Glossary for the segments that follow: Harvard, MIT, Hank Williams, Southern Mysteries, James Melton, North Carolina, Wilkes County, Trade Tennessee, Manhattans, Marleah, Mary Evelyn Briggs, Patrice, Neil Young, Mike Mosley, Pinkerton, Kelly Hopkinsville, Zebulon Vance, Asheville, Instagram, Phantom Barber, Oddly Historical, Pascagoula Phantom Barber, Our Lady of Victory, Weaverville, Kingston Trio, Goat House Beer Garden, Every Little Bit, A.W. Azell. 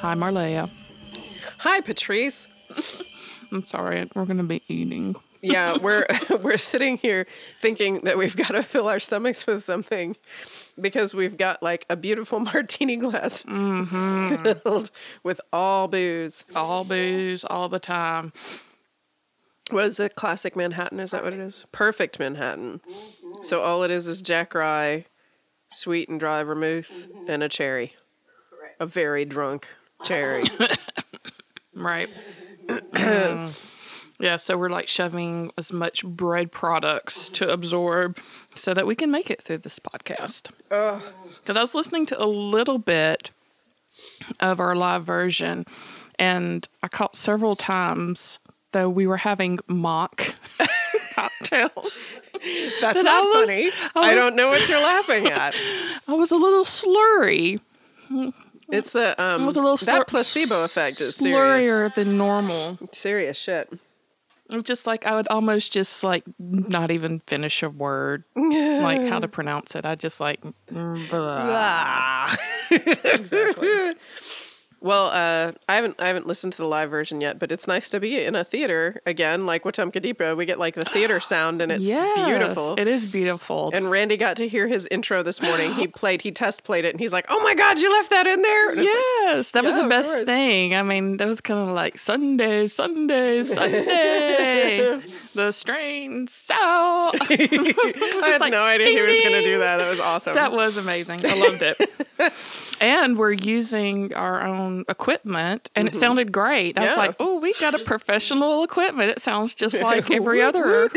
Hi, Marleah. Hi, Patrice. I'm sorry, we're going to be eating. Yeah, we're sitting here thinking that we've got to fill our stomachs with something because we've got like a beautiful martini glass filled with all booze. All booze, all the time. What is it? Classic Manhattan? Is that what it is? Perfect Manhattan. So all it is Jack Rye, sweet and dry vermouth, and a cherry. A very drunk cherry. Right. Yeah, so we're like shoving as much bread products to absorb so that we can make it through this podcast. Because I was listening to a little bit of our live version, and I caught several times, though we were having mock cocktails. That's not funny. I don't know what you're laughing at. I was a little slurry. It's a it was a little that placebo effect is serious. Slurrier than normal. Serious shit. Just like I would almost just like not even finish a word, like how to pronounce it. I just like blah. Exactly. Well, I haven't listened to the live version yet, but it's nice to be in a theater again, like Wetumpka Depot. We get like the theater sound, and it's beautiful. It is beautiful. And Randy got to hear his intro this morning. He test played it, and he's like, "Oh my God, you left that in there!" And yes, like, that was the best thing. I mean, that was kind of like Sunday, the Strange South. I had no idea he was going to do that. That was awesome. That was amazing. I loved it. And we're using our own equipment, and it sounded great. I was like, "Oh, we got a professional equipment. It sounds just like every other."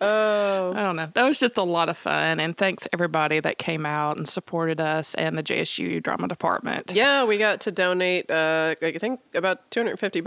Oh, I don't know. That was just a lot of fun, and thanks everybody that came out and supported us and the JSU drama department. Yeah, we got to donate. I think about $250 to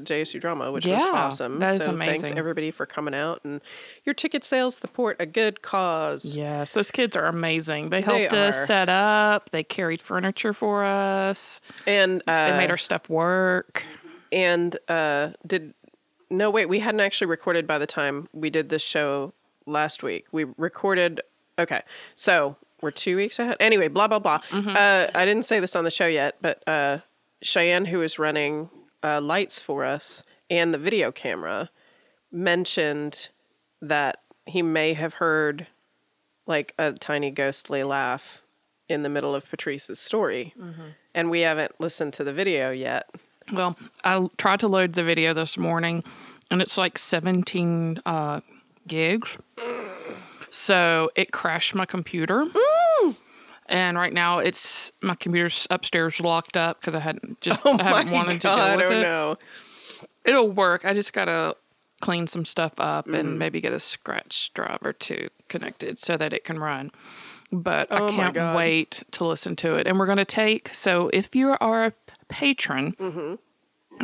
JSU drama, which was awesome. That is amazing. Thanks everybody for coming out, and your ticket sales support a good cause. Yes, those kids are amazing. They helped us set up. They carried furniture for us, and they made our stuff work. And we hadn't actually recorded by the time we did this show last week. We recorded, okay, so we're 2 weeks ahead. Anyway, blah blah blah. I didn't say this on the show yet, but Cheyenne, who is running lights for us and the video camera, mentioned that he may have heard like a tiny ghostly laugh in the middle of Patrice's story, and we haven't listened to the video yet. Well, I tried to load the video this morning, and it's like 17 gigs, so it crashed my computer, and right now it's my computer's upstairs locked up because I haven't wanted to deal with it. No. It'll work. I just gotta clean some stuff up and maybe get a scratch drive or two connected so that it can run. But I can't wait to listen to it. And we're going to so if you are a patron,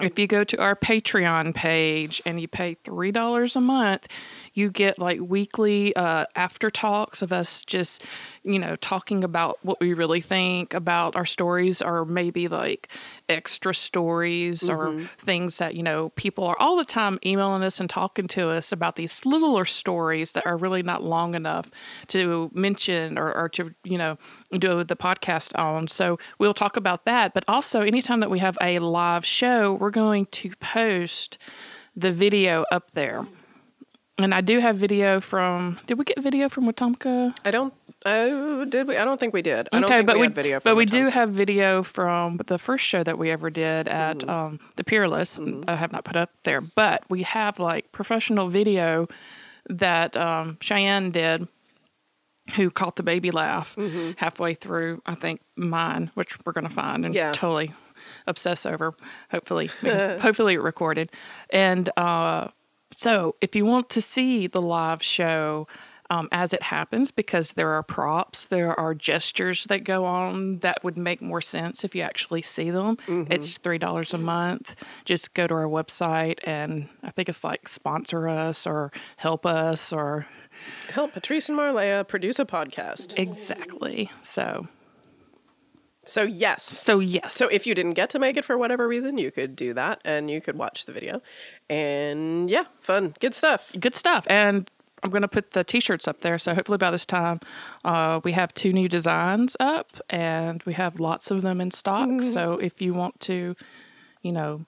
if you go to our Patreon page and you pay $3 a month, you get like weekly after talks of us just, talking about what we really think about our stories, or maybe like extra stories or things that, people are all the time emailing us and talking to us about these littler stories that are really not long enough to mention or to, do the podcast on. So we'll talk about that. But also anytime that we have a live show, we're going to post the video up there. And I do have video from... Did we get video from Wetumpka? Did we? I don't think we did. I don't think we had video from Wetumpka. But we do have video from the first show that we ever did at the Peerless. I have not put up there. But we have, like, professional video that Cheyenne did, who caught the baby laugh halfway through, I think, mine, which we're going to find and totally obsess over, hopefully. Hopefully it recorded. And... So if you want to see the live show, as it happens, because there are props, there are gestures that go on that would make more sense if you actually see them. Mm-hmm. It's $3 a month. Just go to our website, and I think it's like sponsor us or help us or... help Patrice and Marleah produce a podcast. Exactly. So yes. So if you didn't get to make it for whatever reason, you could do that, and you could watch the video. And yeah, fun. Good stuff. Good stuff. And... I'm going to put the T-shirts up there, so hopefully by this time we have 2 new designs up, and we have lots of them in stock. Mm-hmm. So if you want to, you know,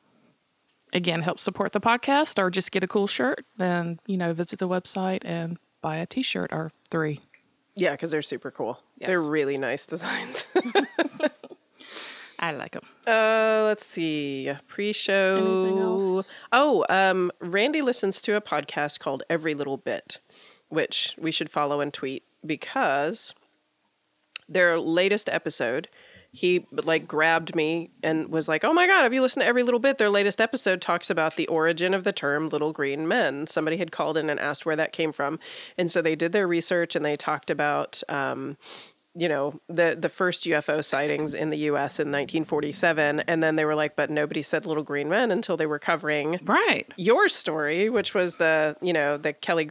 again, help support the podcast or just get a cool shirt, then, you know, visit the website and buy a T-shirt or 3. Yeah, because they're super cool. Yes. They're really nice designs. I like them. Let's see. Pre-show. Anything else? Oh, Randy listens to a podcast called Every Little Bit, which we should follow and tweet, because their latest episode, he like grabbed me and was like, oh my God, have you listened to Every Little Bit? Their latest episode talks about the origin of the term little green men. Somebody had called in and asked where that came from. And so they did their research, and they talked about... you know, the first UFO sightings in the U.S. in 1947. And then they were like, but nobody said little green men until they were covering your story, which was the, you know, the Kelly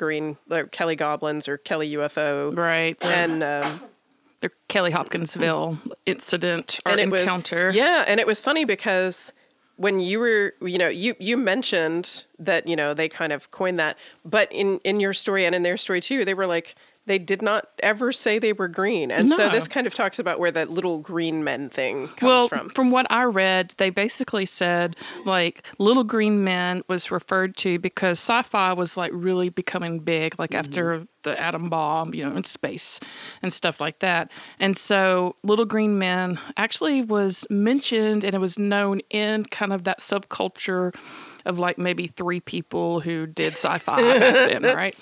Goblins or Kelly UFO. Right. And the Kelly Hopkinsville incident or encounter. Yeah. And it was funny because when you were, you know, you mentioned that, you know, they kind of coined that. But in your story and in their story, too, they were like, they did not ever say they were green. And so this kind of talks about where that little green men thing comes from. Well, from what I read, they basically said, like, little green men was referred to because sci-fi was, like, really becoming big, like, after the atom bomb, you know, in space and stuff like that. And so little green men actually was mentioned, and it was known in kind of that subculture of, like, maybe 3 people who did sci-fi back then, right?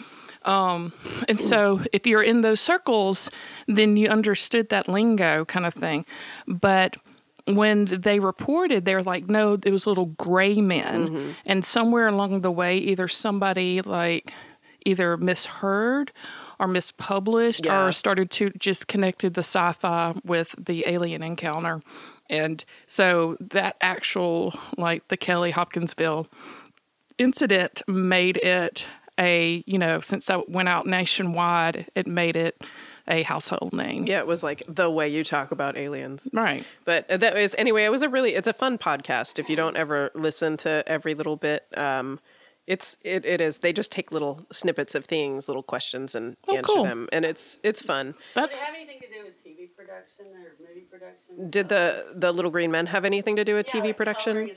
And so if you're in those circles, then you understood that lingo kind of thing. But when they reported, they were like, no, it was little gray men. Mm-hmm. And somewhere along the way, either somebody like either misheard or mispublished or started to just connected the sci-fi with the alien encounter. And so that actual, like the Kelly Hopkinsville incident made it since that went out nationwide, it made it a household name. Yeah, it was like the way you talk about aliens. Right. But that is, anyway, it's a fun podcast. If you don't ever listen to Every Little Bit, it is, they just take little snippets of things, little questions, and answer them. And it's fun. Does it have anything to do with TV production or movie production? Did the Little Green Men have anything to do with TV production?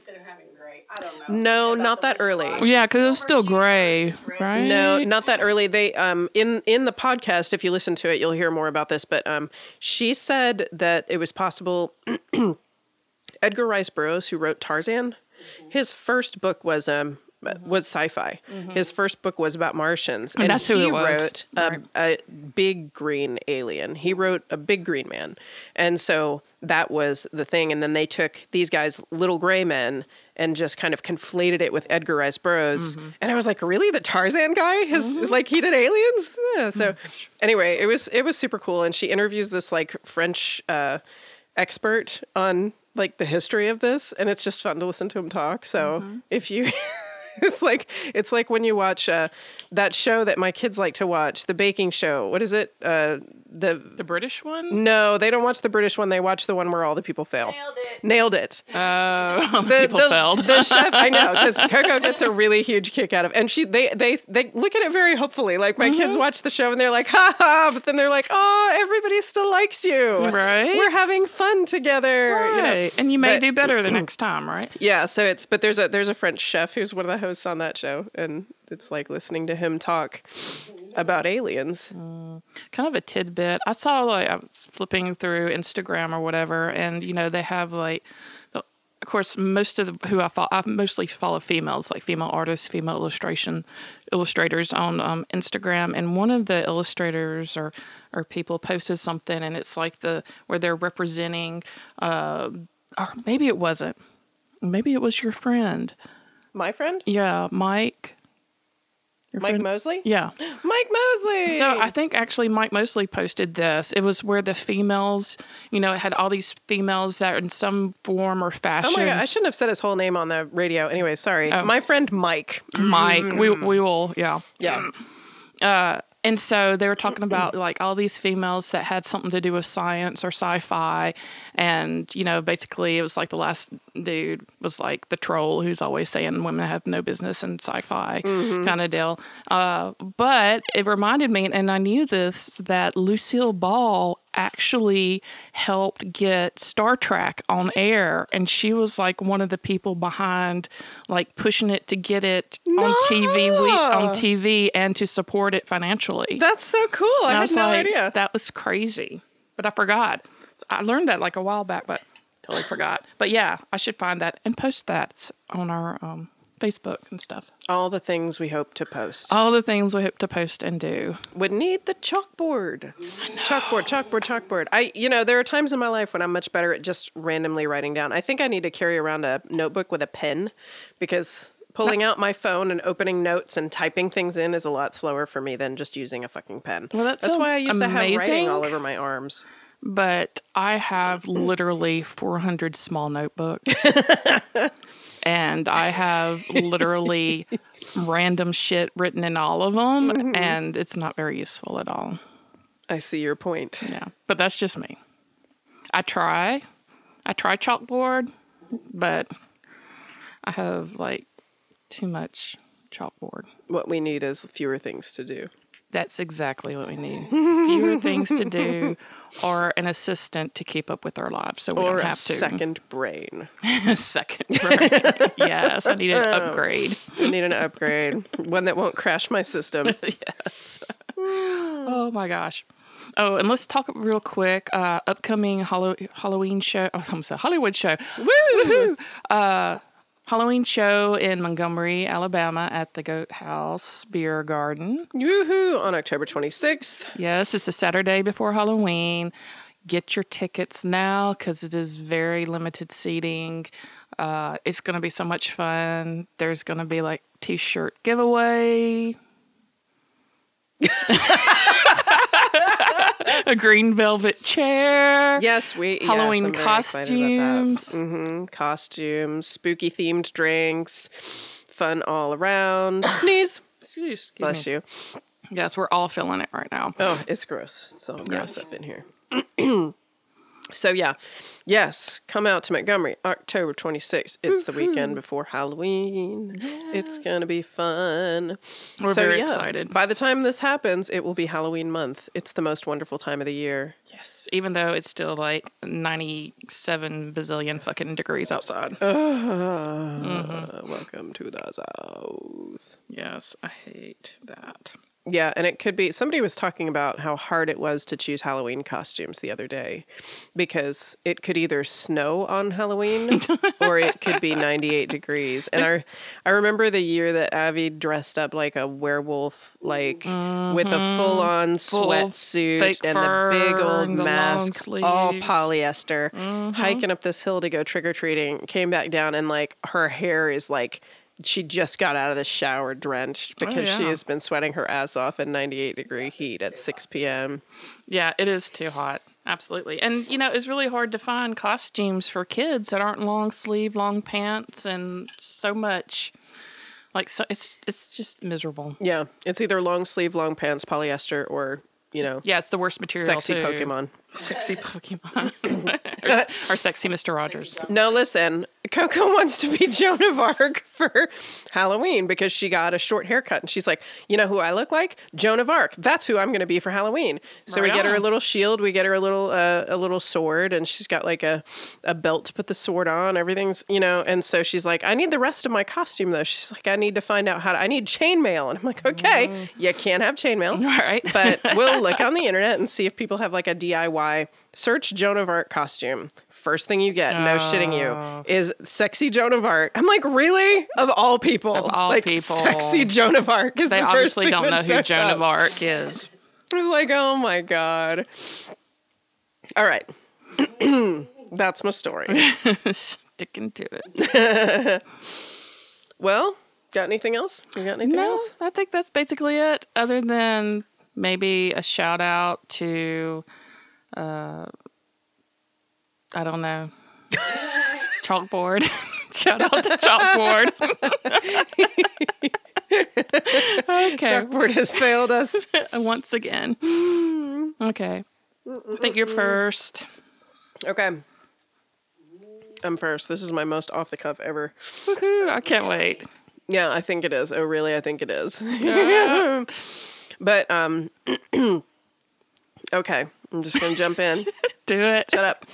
I don't know. No, not that early. Well, yeah, because it was still gray, right? No, not that early. They in the podcast, if you listen to it, you'll hear more about this. But she said that it was possible. Edgar Rice Burroughs, who wrote Tarzan, his first book was sci-fi. Mm-hmm. His first book was about Martians, and that's who he wrote a big green alien. He wrote a big green man, and so that was the thing. And then they took these guys, little gray men, and just kind of conflated it with Edgar Rice Burroughs. Mm-hmm. And I was like, really? The Tarzan guy? He did aliens? Yeah. So anyway, it was super cool. And she interviews this like French expert on like the history of this. And it's just fun to listen to him talk. So if you... it's like when you watch that show that my kids like to watch, the baking show. What is it? The British one? No, they don't watch the British one. They watch the one where all the people fail. Nailed it. People failed. The chef, I know, because Coco gets a really huge kick out of it. And they look at it very hopefully. Like my kids watch the show and they're like, ha ha. But then they're like, oh, everybody still likes you. Right. We're having fun together. Right. You know? And you may do better the next time, right? Yeah. So there's a French chef who's one of the hosts on that show, and it's like listening to him talk about aliens. Kind of a tidbit. I saw, like, I was flipping through Instagram or whatever, and, you know, they have, like, of course, most of who I mostly follow females, like female artists, female illustrators on Instagram. And one of the illustrators or people posted something, and it's like where they're representing, or maybe it wasn't. Maybe it was your friend. My friend? Yeah, Mike Mike Mosley? Yeah. Mike Mosley! So I think actually Mike Mosley posted this. It was where the females, you know, it had all these females that are in some form or fashion. Oh my God, I shouldn't have said his whole name on the radio. Anyway, sorry. Oh. My friend Mike. Mike. Mm. We will, yeah. Yeah. And so they were talking about like all these females that had something to do with science or sci-fi. And, you know, basically it was like the last dude was like the troll who's always saying women have no business in sci-fi kind of deal. But it reminded me, and I knew this, that Lucille Ball actually helped get Star Trek on air, and she was like one of the people behind like pushing it to get it on TV and to support it financially. That's so cool. I had no idea. That was crazy, but I forgot. I learned that like a while back, but totally forgot. But yeah, I should find that and post that on our Facebook and stuff. All the things we hope to post. All the things we hope to post and do. Would need the chalkboard. No. Chalkboard. You know, there are times in my life when I'm much better at just randomly writing down. I think I need to carry around a notebook with a pen, because pulling out my phone and opening notes and typing things in is a lot slower for me than just using a fucking pen. Well, that's why I used to have writing all over my arms. But I have literally 400 small notebooks. And I have literally random shit written in all of them, and it's not very useful at all. I see your point. Yeah, but that's just me. I try chalkboard, but I have like too much chalkboard. What we need is fewer things to do. That's exactly what we need. Fewer things to do, or an assistant to keep up with our lives so we don't have to. Or a second brain. Yes, I need an upgrade. I need an upgrade. One that won't crash my system. Yes. Oh, my gosh. Oh, and let's talk real quick. Upcoming Halloween show. Oh, I'm sorry, Hollywood show. Woo! Halloween show in Montgomery, Alabama at the Goat House Beer Garden. Woohoo! On October 26th. Yes, it's a Saturday before Halloween. Get your tickets now because it is very limited seating. It's going to be so much fun. There's going to be like T-shirt giveaway. A green velvet chair. Yes, Halloween costumes. Costumes, spooky themed drinks, fun all around. Sneeze. Excuse me. Bless you. Yes, we're all feeling it right now. Oh, it's gross. It's all gross up in here. So yeah, yes, come out to Montgomery, October 26th. It's the weekend before Halloween. Yes. It's going to be fun. We're very excited. By the time this happens, it will be Halloween month. It's the most wonderful time of the year. Yes, even though it's still like 97 bazillion fucking degrees outside. Welcome to the South. Yes, I hate that. Yeah, and it could be, somebody was talking about how hard it was to choose Halloween costumes the other day, because it could either snow on Halloween or it could be 98 degrees. And I remember the year that Avi dressed up like a werewolf, like with a full-on sweatsuit and fur, the big old mask, all polyester, hiking up this hill to go trick-or-treating, came back down, and like her hair is like, she just got out of the shower drenched because she has been sweating her ass off in 98 degree heat at 6 p.m. Yeah, it is too hot. Absolutely. And, you know, it's really hard to find costumes for kids that aren't long sleeve, long pants, and so much. Like, so it's just miserable. Yeah. It's either long sleeve, long pants, polyester, or, you know. Yeah, it's the worst material, sexy too. Pokemon. Sexy Pokemon. or sexy Mr. Rogers. No, listen. Coco wants to be Joan of Arc for Halloween because she got a short haircut. And she's like, you know who I look like? Joan of Arc. That's who I'm going to be for Halloween. So we get her a little shield. We get her a little sword. And she's got like a belt to put the sword on. Everything's, you know. And so she's like, I need the rest of my costume, though. She's like, I need to find out I need chainmail. And I'm like, okay, you can't have chainmail. All right. But we'll look on the internet and see if people have like a DIY. Search Joan of Arc costume. First thing you get, no shitting you, is sexy Joan of Arc. I'm like, really? Of all people? Of all people. Sexy Joan of Arc is the first thing that shows up. They obviously don't know who Joan of Arc is. I'm like, oh my God. All right. That's my story. Sticking to it. Well, Got anything else? You got anything else? I think that's basically it, other than maybe a shout out to, I don't know, Chalkboard. Shout out to Chalkboard. Okay. Chalkboard has failed us. Once again. Okay. I think you're first. Okay. I'm first. This is my most off-the-cuff ever. Woohoo! I can't wait. Yeah, I think it is. Oh, really? I think it is. Yeah. But, okay. I'm just going to jump in. Do it. Shut up.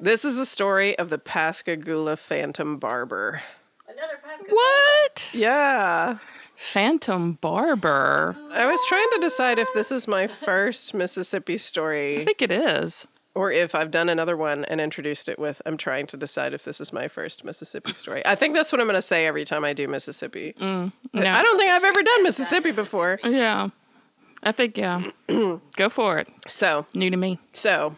This is the story of the Pascagoula Phantom Barber. Another Pascagoula? What? Yeah. Phantom Barber. I was trying to decide if this is my first Mississippi story. I think it is. Or if I've done another one and introduced it with, I'm trying to decide if this is my first Mississippi story. I think that's what I'm going to say every time I do Mississippi. No. I don't think I've ever done Mississippi before. Yeah. I think, yeah. Go for it. So. It's new to me. So,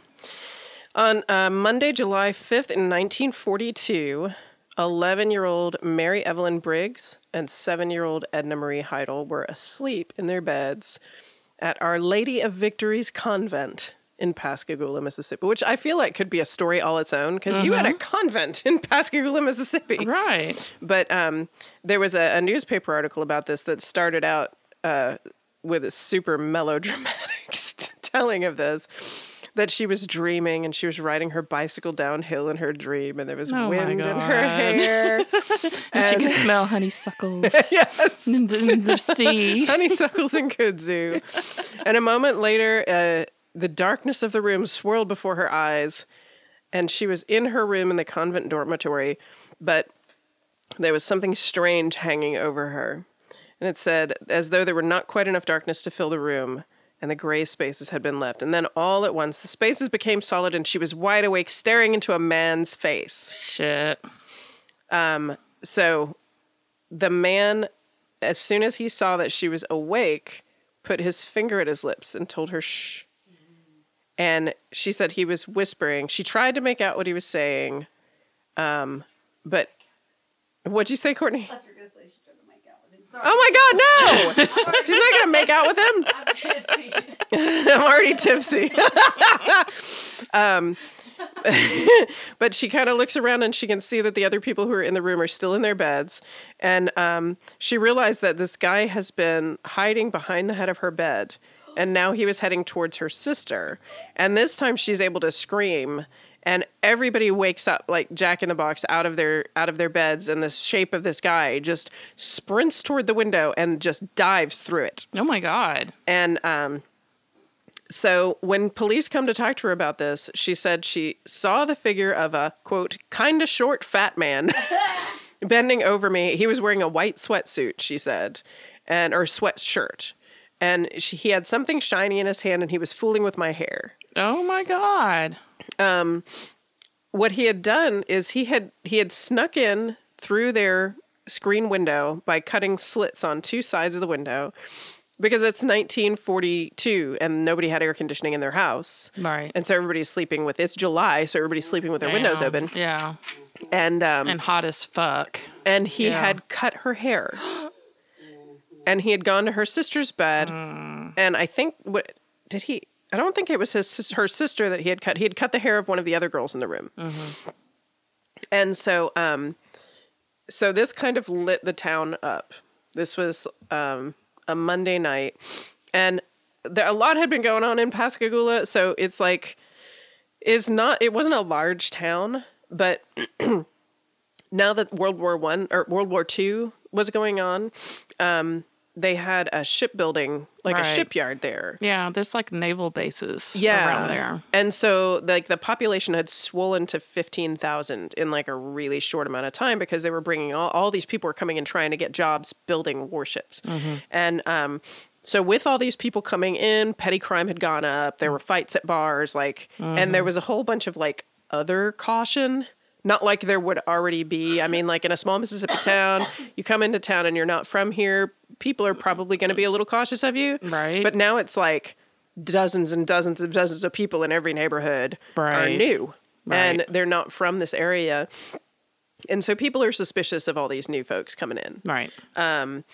on Monday, July 5th in 1942, 11-year-old Mary Evelyn Briggs and 7-year-old Edna Marie Heidel were asleep in their beds at Our Lady of Victory's Convent in Pascagoula, Mississippi, which I feel like could be a story all its own, because you had a convent in Pascagoula, Mississippi. Right. But there was a newspaper article about this that started out with a super melodramatic telling of this, that she was dreaming and she was riding her bicycle downhill in her dream, and there was wind in her hair. and she could smell honeysuckles in the sea. Honeysuckles and kudzu. And a moment later, the darkness of the room swirled before her eyes, and she was in her room in the convent dormitory, but there was something strange hanging over her. And it said, as though there were not quite enough darkness to fill the room, and the gray spaces had been left. And then all at once, the spaces became solid, and she was wide awake, staring into a man's face. Shit. So the man, as soon as he saw that she was awake, put his finger at his lips and told her, shh. And she said he was whispering. She tried to make out what he was saying. But what'd you say, Courtney? I thought you were going to say she tried to make out with him. Sorry. Oh, my God, no. She's not going to make out with him. I'm tipsy. I'm already tipsy. But she kind of looks around and she can see that the other people who are in the room are still in their beds. And she realized that this guy has been hiding behind the head of her bed. And now he was heading towards her sister. And this time she's able to scream. And everybody wakes up like Jack in the Box out of their beds. And the shape of this guy just sprints toward the window and just dives through it. Oh, my God. And so when police come to talk to her about this, she said she saw the figure of a, quote, kind of short fat man bending over me. He was wearing a white sweatsuit, she said, or sweatshirt. And he had something shiny in his hand, and he was fooling with my hair. Oh, my God. What he had done is he had snuck in through their screen window by cutting slits on two sides of the window, because it's 1942, and nobody had air conditioning in their house. Right. And so everybody's sleeping with... It's July, so everybody's sleeping with their windows open. Yeah. And hot as fuck. And he had cut her hair. And he had gone to her sister's bed, and I think, I don't think it was her sister that he had cut. He had cut the hair of one of the other girls in the room. Mm-hmm. And so, so this kind of lit the town up. This was a Monday night, and a lot had been going on in Pascagoula, so it's like, it wasn't a large town, but now that World War II was going on, they had a shipbuilding, a shipyard there. Yeah, there's like naval bases around there. And so the population had swollen to 15,000 in like a really short amount of time, because they were bringing all these people were coming and trying to get jobs building warships. Mm-hmm. And so with all these people coming in, petty crime had gone up. There were fights at bars, and there was a whole bunch of other caution. Not like there would already be. I mean, in a small Mississippi town, you come into town and you're not from here, people are probably going to be a little cautious of you. Right. But now it's like dozens and dozens and dozens of people in every neighborhood are new. Right. And they're not from this area. And so people are suspicious of all these new folks coming in. Right. And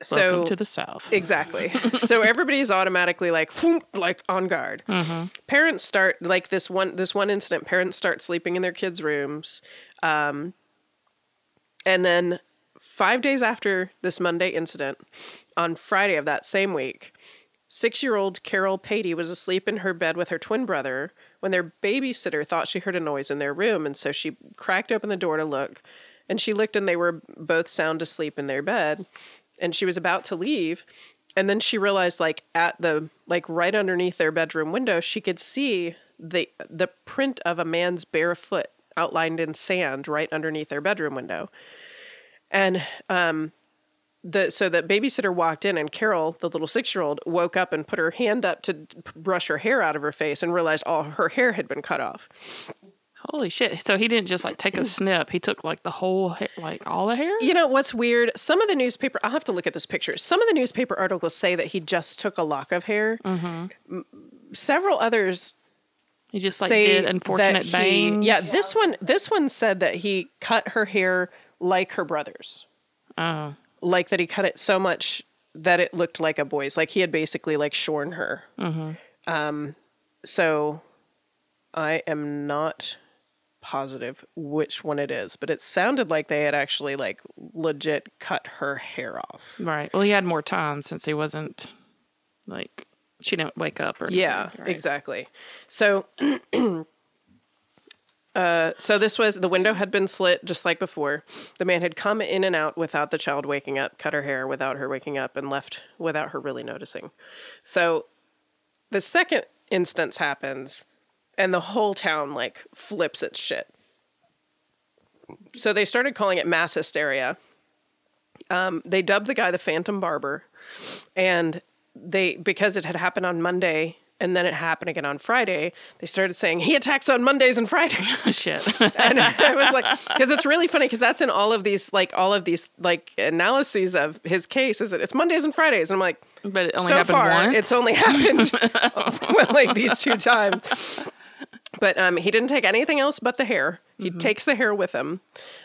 so... Welcome to the South. Exactly. So everybody's automatically like on guard. Mm-hmm. Parents start, like this one incident, parents start sleeping in their kids' rooms. And then 5 days after this Monday incident, on Friday of that same week, 6-year-old Carol Patey was asleep in her bed with her twin brother when their babysitter thought she heard a noise in their room, and so she cracked open the door to look, and she looked, and they were both sound asleep in their bed, and she was about to leave, and then she realized, right underneath their bedroom window, she could see the print of a man's bare foot outlined in sand right underneath their bedroom window. And so the babysitter walked in, and Carol, the little 6-year-old, woke up and put her hand up to brush her hair out of her face and realized all her hair had been cut off. Holy shit. So he didn't just take a snip. He took the whole hair, all the hair? You know, what's weird, some of the newspaper, I'll have to look at this picture. Some of the newspaper articles say that he just took a lock of hair. Mm-hmm. Several others... He just did unfortunate bangs. Yeah, this one said that he cut her hair like her brother's. Oh. Like that he cut it so much that it looked like a boy's. Like he had basically shorn her. Mm-hmm. So I am not positive which one it is, but it sounded like they had actually legit cut her hair off. Right. Well, he had more time since he wasn't she didn't wake up or anything, yeah, right? Exactly. So, so this was, the window had been slit just like before. The man had come in and out without the child waking up, cut her hair without her waking up, and left without her really noticing. So the second instance happens, and the whole town flips its shit. So they started calling it mass hysteria. They dubbed the guy the Phantom Barber, and because it had happened on Monday and then it happened again on Friday, they started saying, he attacks on Mondays and Fridays. Shit. And I was because it's really funny, because that's in all of these, analyses of his case, is that it's Mondays and Fridays. And I'm but it only so happened far, once? It's only happened these two times. But he didn't take anything else but the hair. He mm-hmm. takes the hair with him.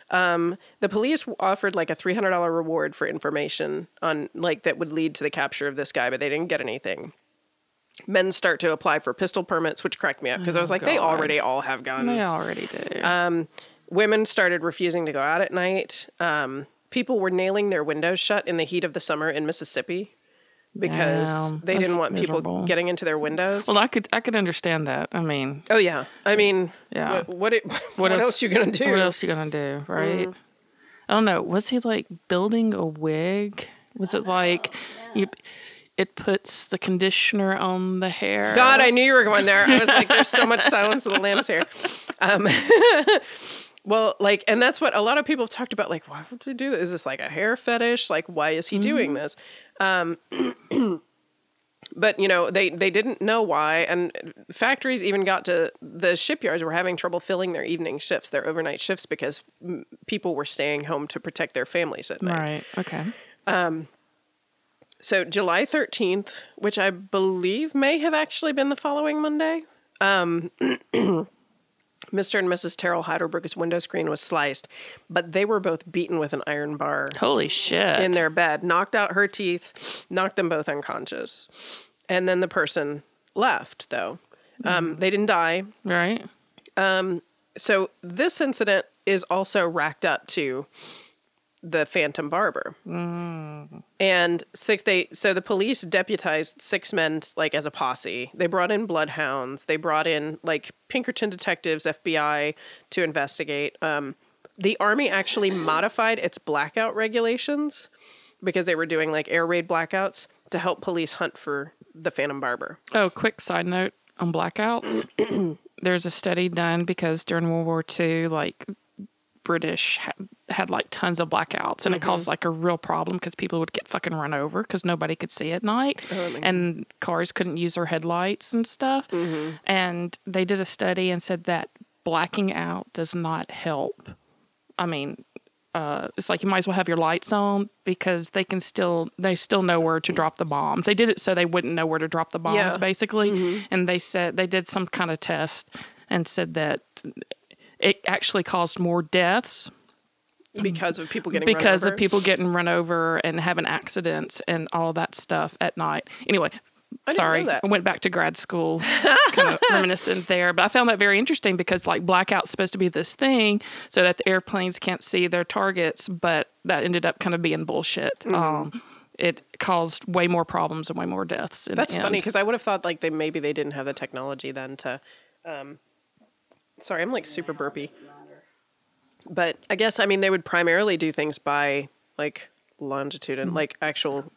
The police offered a $300 reward for information on that would lead to the capture of this guy, but they didn't get anything. Men start to apply for pistol permits, which cracked me up because I was God. They already all have guns. They already do. Women started refusing to go out at night. People were nailing their windows shut in the heat of the summer in Mississippi because they didn't want miserable people getting into their windows. Well, I could understand that. I mean, oh yeah. I mean, yeah. What else you gonna do? What else you gonna do, right? Mm. I don't know. Was he building a wig? Was it yeah. It puts the conditioner on the hair? God, I knew you were going there. I was there's so much Silence of the Lambs here. Well, and that's what a lot of people have talked about. Why would we do this? Is this a hair fetish? Why is he mm-hmm. doing this? But they didn't know why, and factories even got to the shipyards were having trouble filling their evening shifts, their overnight shifts, because people were staying home to protect their families at night. Right. Okay. So July 13th, which I believe may have actually been the following Monday, Mr. and Mrs. Terrell Heidelberg's window screen was sliced, but they were both beaten with an iron bar. Holy shit. In their bed, knocked out her teeth, knocked them both unconscious. And then the person left, though. They didn't die. Right. So this incident is also racked up to the Phantom Barber. Mm. And the police deputized 6 men as a posse. They brought in bloodhounds. They brought in Pinkerton detectives, FBI to investigate. The Army actually modified its blackout regulations because they were doing air raid blackouts to help police hunt for the Phantom Barber. Oh, quick side note on blackouts. There's a study done because during World War II, British had tons of blackouts, and mm-hmm. it caused a real problem because people would get fucking run over because nobody could see at night, and cars couldn't use their headlights and stuff. Mm-hmm. And they did a study and said that blacking out does not help. I mean, it's you might as well have your lights on because they still know where to drop the bombs. They did it so they wouldn't know where to drop the bombs, basically. Mm-hmm. And they said they did some kind of test and said that It actually caused more deaths because of people getting run over. Of people getting run over and having accidents and all that stuff at night. Anyway, I went back to grad school, kind of reminiscent there. But I found that very interesting because, like, blackout's supposed to be this thing so that the airplanes can't see their targets, but that ended up kind of being bullshit. Mm-hmm. It caused way more problems and way more deaths. That's funny because I would have thought like they didn't have the technology then to. Sorry, I'm like super burpy. But I guess, I mean, they would primarily do things by like longitude and like actual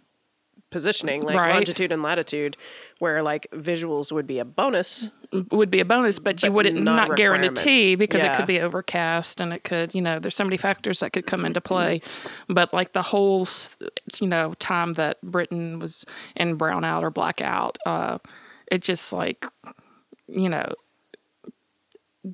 positioning, like longitude and latitude, where like visuals would be a bonus. But you wouldn't not guarantee because it could be overcast and it could, you know, there's so many factors that could come into play. But like the whole, you know, time that Britain was in brownout or blackout, it just like, you know,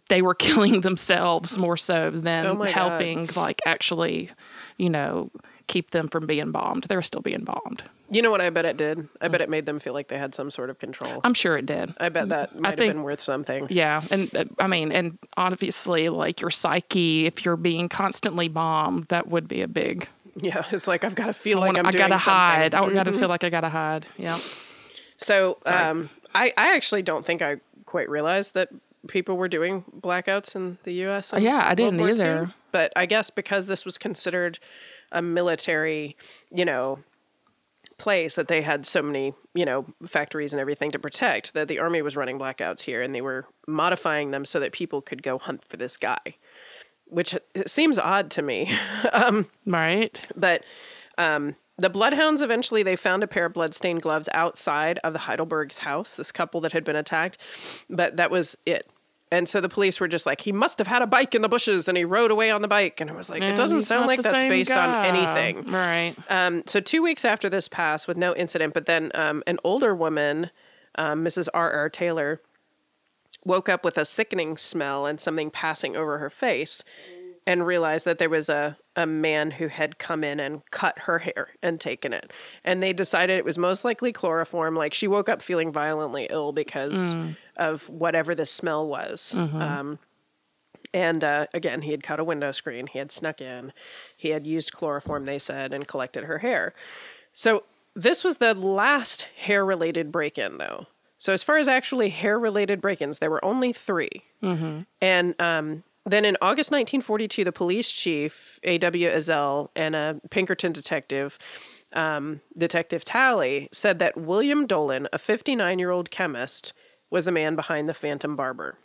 they were killing themselves more so than helping like actually, you know, keep them from being bombed. They were still being bombed. You know what I bet it did? I bet it made them feel like they had some sort of control. I'm sure it did. I bet that might have been worth something. Yeah. And I mean, and obviously like your psyche, if you're being constantly bombed, that would be a big... Yeah. It's like, I've got to feel like I'm doing something. I got to hide. I got to feel like I got to hide. Yeah. So I actually don't think I quite realized that people were doing blackouts in the U.S. Yeah, I didn't either. But I guess because this was considered a military, you know... place that they had so many, you know, factories and everything to protect, that the army was running blackouts here and they were modifying them so that people could go hunt for this guy, which it seems odd to me. Right. But the bloodhounds, eventually they found a pair of bloodstained gloves outside of the Heidelberg's house, this couple that had been attacked, but that was it. And so the police were just like, he must have had a bike in the bushes and he rode away on the bike. And I was like, it doesn't sound like that's based on anything. Right. So 2 weeks after this passed with no incident, but then an older woman, Mrs. R.R. Taylor, woke up with a sickening smell and something passing over her face and realized that there was a man who had come in and cut her hair and taken it. And they decided it was most likely chloroform. Like, she woke up feeling violently ill because of whatever the smell was. Mm-hmm. And again, he had cut a window screen. He had snuck in. He had used chloroform, they said, and collected her hair. So this was the last hair-related break-in, though. So as far as actually hair-related break-ins, there were only 3. Mm-hmm. And... then in August 1942, the police chief, A.W. Azell, and a Pinkerton detective, Detective Talley, said that William Dolan, a 59-year-old chemist, was the man behind the Phantom Barber.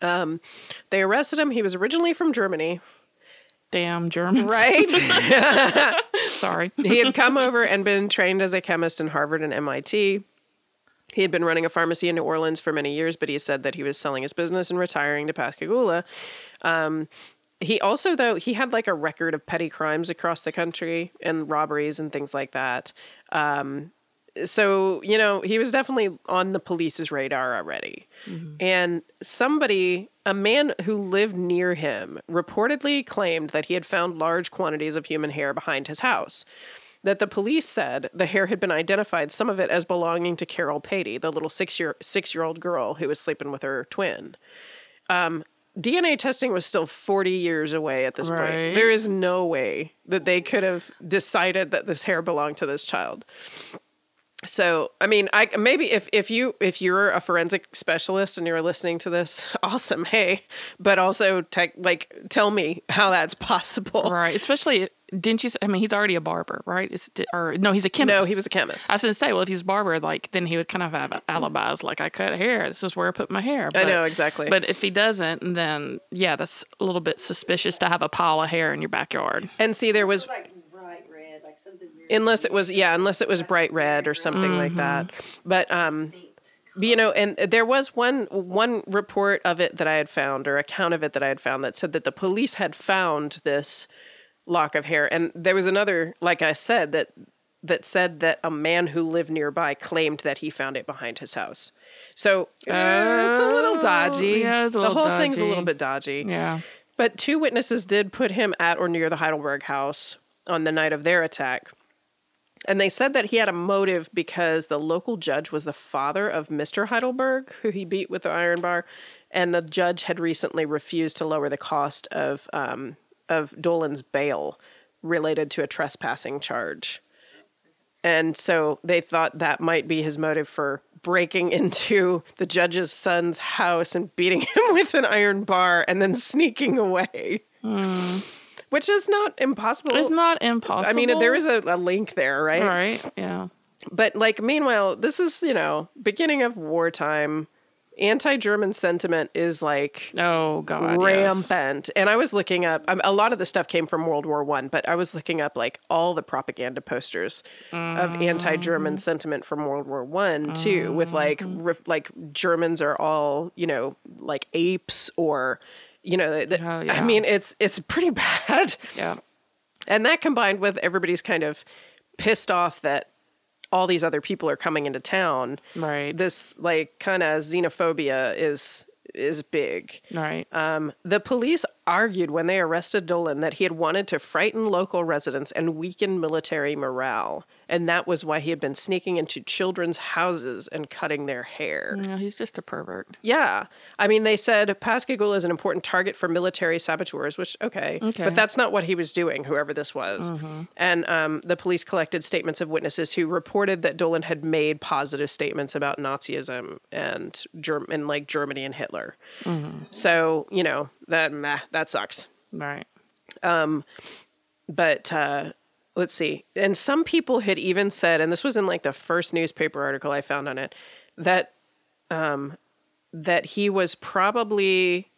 They arrested him. He was originally from Germany. Damn Germans. Right? Sorry. He had come over and been trained as a chemist in Harvard and MIT. He had been running a pharmacy in New Orleans for many years, but he said that he was selling his business and retiring to Pascagoula. He also, though, he had like a record of petty crimes across the country and robberies and things like that. So, you know, he was definitely on the police's radar already. Mm-hmm. And a man who lived near him, reportedly claimed that he had found large quantities of human hair behind his house. That the police said the hair had been identified, some of it as belonging to Carol Patey, the little six-year-old girl who was sleeping with her twin. DNA testing was still 40 years away at this point. There is no way that they could have decided that this hair belonged to this child. So, I mean, maybe if you're a forensic specialist and you're listening to this, awesome, hey. But also, tell me how that's possible. Right, especially, didn't you say, I mean, he's already a barber, right? He's a chemist. No, he was a chemist. I was going to say, well, if he's a barber, like, then he would kind of have alibis, like, I cut hair, this is where I put my hair. But, I know, exactly. But if he doesn't, then, yeah, that's a little bit suspicious to have a pile of hair in your backyard. And see, there was... Unless it was bright red or something like that. But, you know, and there was one report of it that I had found, or account of it that I had found, that said that the police had found this lock of hair. And there was another, like I said, that said that a man who lived nearby claimed that he found it behind his house. So it's a little dodgy. Yeah, it's a little dodgy. The whole thing's a little bit dodgy. Yeah. But 2 witnesses did put him at or near the Heidelberg house on the night of their attack. And they said that he had a motive because the local judge was the father of Mr. Heidelberg, who he beat with the iron bar, and the judge had recently refused to lower the cost of Dolan's bail related to a trespassing charge. And so they thought that might be his motive for breaking into the judge's son's house and beating him with an iron bar and then sneaking away. Which is not impossible. It's not impossible. I mean, there is a link there, right? Right, yeah. But, like, meanwhile, this is, you know, beginning of wartime. Anti-German sentiment is, like, oh god, rampant. Yes. And I was looking up, a lot of the stuff came from World War I, but I was looking up, like, all the propaganda posters of anti-German sentiment from World War I, too, with, like, Germans are all, you know, like, apes or, you know, I mean, it's pretty bad. Yeah. And that combined with everybody's kind of pissed off that all these other people are coming into town. Right. This, like, kind of xenophobia is big. Right. The police argued when they arrested Dolan that he had wanted to frighten local residents and weaken military morale. And that was why he had been sneaking into children's houses and cutting their hair. No, he's just a pervert. Yeah. I mean, they said Pascagoula is an important target for military saboteurs, which, okay. But that's not what he was doing, whoever this was. Mm-hmm. And the police collected statements of witnesses who reported that Dolan had made positive statements about Nazism and, Germany and Hitler. Mm-hmm. So, you know, that sucks. Right. Let's see. And some people had even said, and this was in like the first newspaper article I found on it, that that he was probably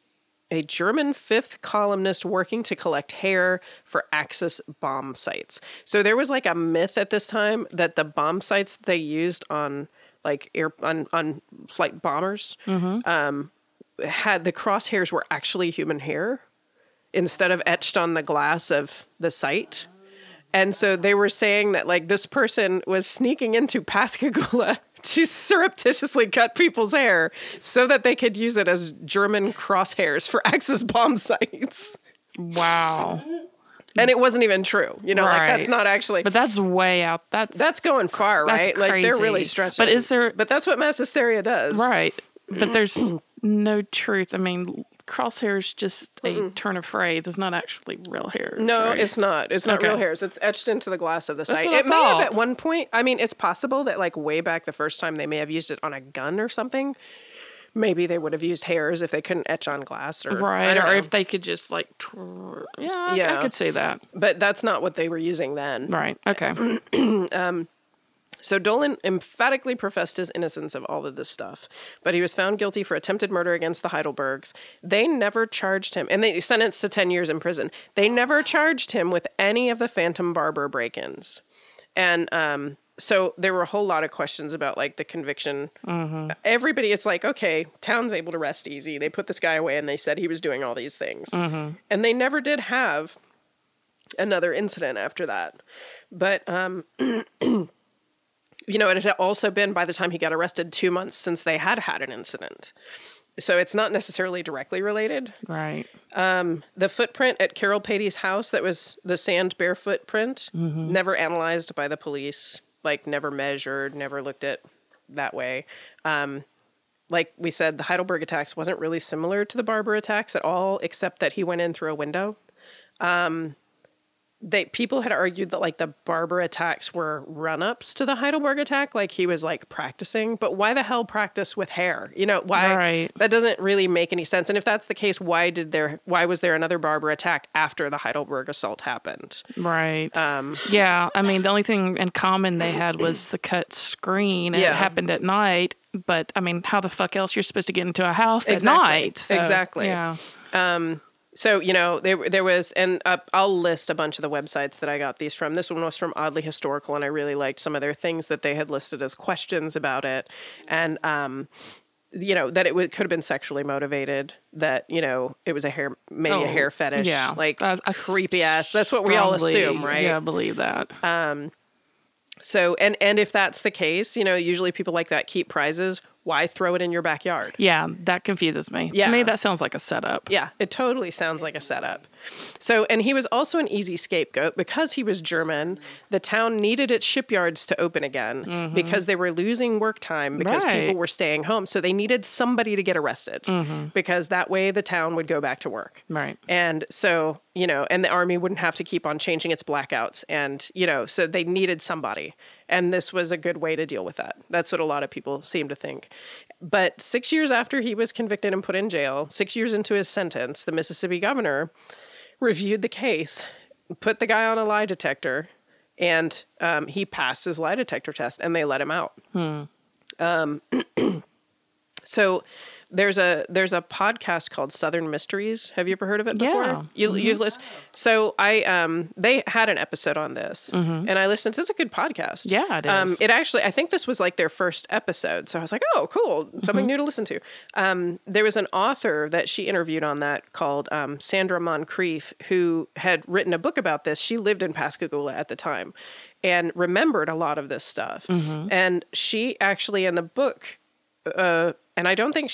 a German fifth columnist working to collect hair for Axis bomb sites. So there was like a myth at this time that the bomb sites they used on like on flight bombers had the crosshairs were actually human hair instead of etched on the glass of the site. And so they were saying that, like, this person was sneaking into Pascagoula to surreptitiously cut people's hair so that they could use it as German crosshairs for Axis bomb sites. Wow. And it wasn't even true. You know, right. Like, that's not actually... But that's way out. That's going far, right? That's crazy. Like, they're really stretching. But is there... But that's what mass hysteria does. Right. But there's no truth. I mean... Crosshair is just a turn of phrase. It's not actually real hairs. No, right? It's not. It's not real hairs. It's etched into the glass of the site. It may have at one point. I mean, it's possible that like way back the first time they may have used it on a gun or something. Maybe they would have used hairs if they couldn't etch on glass, or right, or if they could just like I could see that. But that's not what they were using then. Right. Okay. So Dolan emphatically professed his innocence of all of this stuff, but he was found guilty for attempted murder against the Heidelbergs. They never charged him, and they sentenced to 10 years in prison. They never charged him with any of the Phantom Barber break-ins. And so there were a whole lot of questions about, like, the conviction. Mm-hmm. Everybody, it's like, okay, town's able to rest easy. They put this guy away, and they said he was doing all these things. Mm-hmm. And they never did have another incident after that. But... you know, it had also been, by the time he got arrested, 2 months since they had an incident. So it's not necessarily directly related. Right. The footprint at Carol Patey's house that was the sand bear footprint, never analyzed by the police, like never measured, never looked at that way. Like we said, the Heidelberg attacks wasn't really similar to the Barber attacks at all, except that he went in through a window. People had argued that, like, the Barber attacks were run-ups to the Heidelberg attack. Like, he was, like, practicing. But why the hell practice with hair? You know, why? Right. That doesn't really make any sense. And if that's the case, why was there another Barber attack after the Heidelberg assault happened? Right. Yeah. I mean, the only thing in common they had was the cut screen. And it happened at night. But, I mean, how the fuck else you're supposed to get into a house at night? So, exactly. Yeah. So, you know, there was, and I'll list a bunch of the websites that I got these from. This one was from Oddly Historical, and I really liked some of their things that they had listed as questions about it. And, you know, that could have been sexually motivated, that, you know, it was a hair fetish. Yeah. Like, creepy ass. That's what we all assume, right? Yeah, I believe that. So, and if that's the case, you know, usually people like that keep prizes. why throw it in your backyard? Yeah, that confuses me. Yeah. To me, that sounds like a setup. Yeah, it totally sounds like a setup. So, and he was also an easy scapegoat because he was German. The town needed its shipyards to open again mm-hmm. because they were losing work time because right. people were staying home. So they needed somebody to get arrested mm-hmm. because that way the town would go back to work. Right. And so, you know, and the army wouldn't have to keep on changing its blackouts. And, you know, so they needed somebody. And this was a good way to deal with that. That's what a lot of people seem to think. But 6 years after he was convicted and put in jail, 6 years into his sentence, the Mississippi governor reviewed the case, put the guy on a lie detector, and he passed his lie detector test, and they let him out. Hmm. So there's a podcast called Southern Mysteries. Have you ever heard of it before? Yeah. You've listened. So they had an episode on this, mm-hmm. and I listened. It's a good podcast. Yeah, it is. It actually, I think this was like their first episode, so I was like, oh, cool, something mm-hmm. new to listen to. There was an author that she interviewed on that called Sandra Moncrief, who had written a book about this. She lived in Pascagoula at the time and remembered a lot of this stuff. Mm-hmm. And she actually, in the book, and I think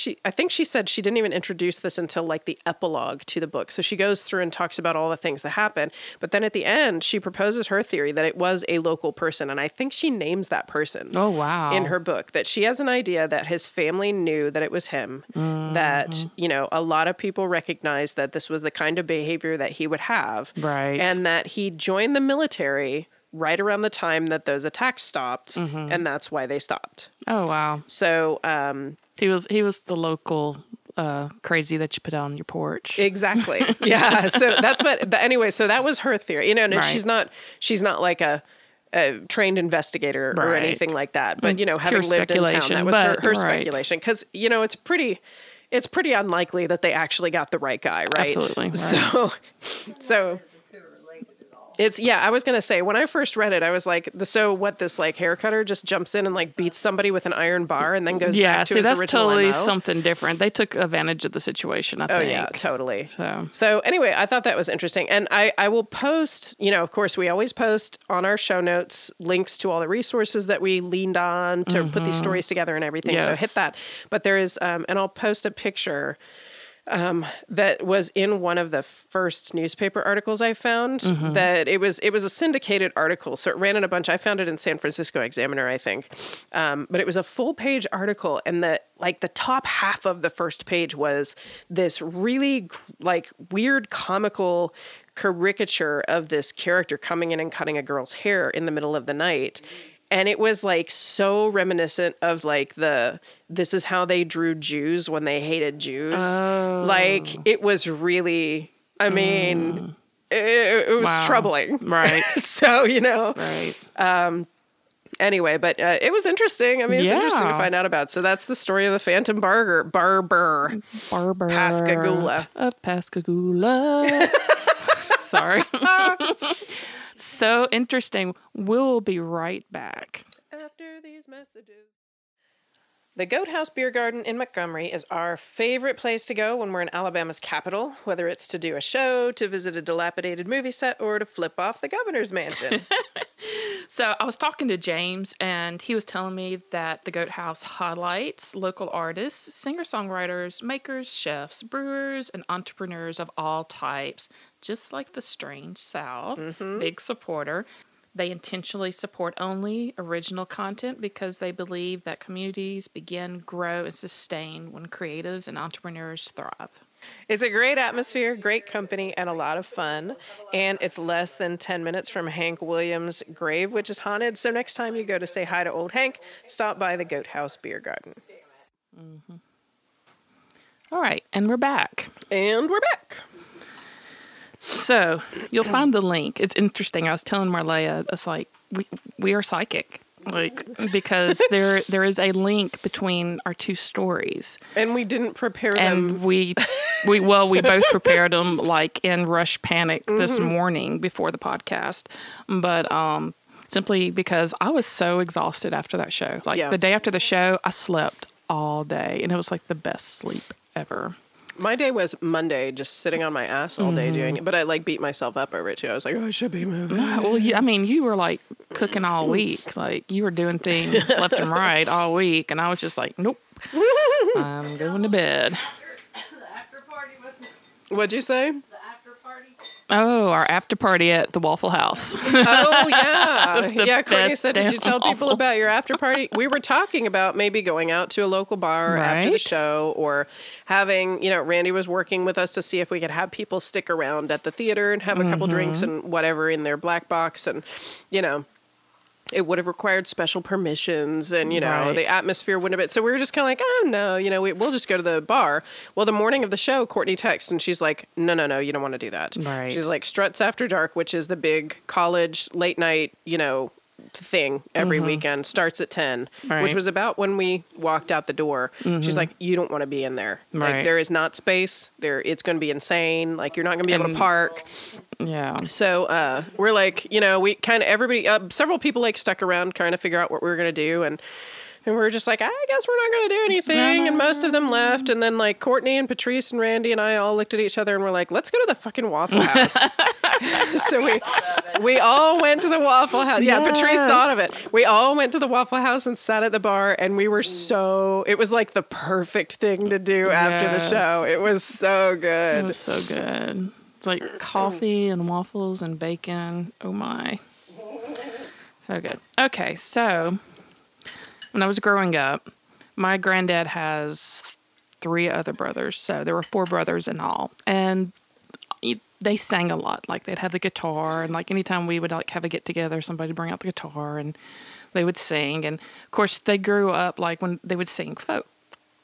she said she didn't even introduce this until like the epilogue to the book. So she goes through and talks about all the things that happened. But then at the end, she proposes her theory that it was a local person. And I think she names that person. Oh, wow. In her book, that she has an idea that his family knew that it was him, mm-hmm. that, you know, a lot of people recognized that this was the kind of behavior that he would have. Right. And that he joined the military right around the time that those attacks stopped. Mm-hmm. And that's why they stopped. Oh, wow. So, He was the local crazy that you put on your porch. Exactly. Yeah. So that's anyway, so that was her theory. You know, and right. she's not like a trained investigator right. or anything like that. But, you know, having lived in town, that was her right. speculation. Because, you know, it's pretty unlikely that they actually got the right guy, right? Absolutely. Right. So it's, yeah, I was going to say, when I first read it, I was like, so what, this like haircutter just jumps in and like beats somebody with an iron bar and then goes back to his original MO? Yeah, see, that's totally something different. They took advantage of the situation, I think. Oh, yeah, totally. So anyway, I thought that was interesting. And I will post, you know, of course, we always post on our show notes links to all the resources that we leaned on to mm-hmm. put these stories together and everything. Yes. So hit that. But there is, and I'll post a picture that was in one of the first newspaper articles I found mm-hmm. that it was a syndicated article. So it ran in a bunch. I found it in San Francisco Examiner, I think. But it was a full page article, and the top half of the first page was this really like weird comical caricature of this character coming in and cutting a girl's hair in the middle of the night. And it was like so reminiscent of like this is how they drew Jews when they hated Jews. Oh. Like it was really, I mean, it was wow. troubling. Right. So, you know, right. Anyway, but it was interesting. I mean, it's interesting to find out about. So that's the story of the Phantom Barber. Pascagoula. Pascagoula. Sorry. So interesting. We'll be right back. After these messages. The Goat House Beer Garden in Montgomery is our favorite place to go when we're in Alabama's capital, whether it's to do a show, to visit a dilapidated movie set, or to flip off the governor's mansion. So I was talking to James, and he was telling me that the Goat House highlights local artists, singer-songwriters, makers, chefs, brewers, and entrepreneurs of all types, just like the Strange South, mm-hmm. big supporter. They intentionally support only original content because they believe that communities begin, grow, and sustain when creatives and entrepreneurs thrive. It's a great atmosphere, great company, and a lot of fun. And it's less than 10 minutes from Hank Williams' grave, which is haunted. So next time you go to say hi to old Hank, stop by the Goat House Beer Garden. Mm-hmm. All right, and we're back. So you'll find the link. It's interesting. I was telling Marleah, it's like we are psychic. Like, because there is a link between our two stories, and we didn't prepare them. And we both prepared them like in rush panic this mm-hmm. morning before the podcast, but simply because I was so exhausted after that show. Like the day after the show, I slept all day, and it was like the best sleep ever. My day was Monday, just sitting on my ass all day doing it. But I, like, beat myself up over it, too. I was like, oh, I should be moving. Well, I mean, you were, like, cooking all week. Like, you were doing things left and right all week. And I was just like, nope. I'm going to bed. The after party was... What'd you say? The after party. Oh, our after party at the Waffle House. Oh, yeah. Yeah, Courtney said, did you tell people about your after party? We were talking about maybe going out to a local bar after the show, or having, Randy was working with us to see if we could have people stick around at the theater and have a couple drinks and whatever in their black box and, It would have required special permissions and, the atmosphere wouldn't have been. So we were just kind of like, oh, no, we'll just go to the bar. Well, the morning of the show, Courtney texts and she's like, no, you don't want to do that. Right. She's like, Struts After Dark, which is the big college late night, thing every weekend, starts at 10, which was about when we walked out the door. She's like, you don't want to be in there. Right. Like, there is not space there. It's going to be insane. Like, you're not going to be able to park. Yeah. So we're like, we kind of, everybody, several people like stuck around trying to figure out what we were going to do. And we were just like, I guess we're not going to do anything. And most of them left. And then, like, Courtney and Patrice and Randy and I all looked at each other and we're like, let's go to the fucking Waffle House. So we all went to the Waffle House. Yeah, yes. Patrice thought of it. We all went to the Waffle House and sat at the bar. And we were so, it was like the perfect thing to do after the show. It was so good. It was so good. Like coffee and waffles and bacon. Oh, my. So good. Okay, so... When I was growing up, my granddad has 3 other brothers, so there were 4 brothers in all, and they sang a lot. Like, they'd have the guitar, and like anytime we would like have a get together, somebody would bring out the guitar, and they would sing. And of course, they grew up like when they would sing folk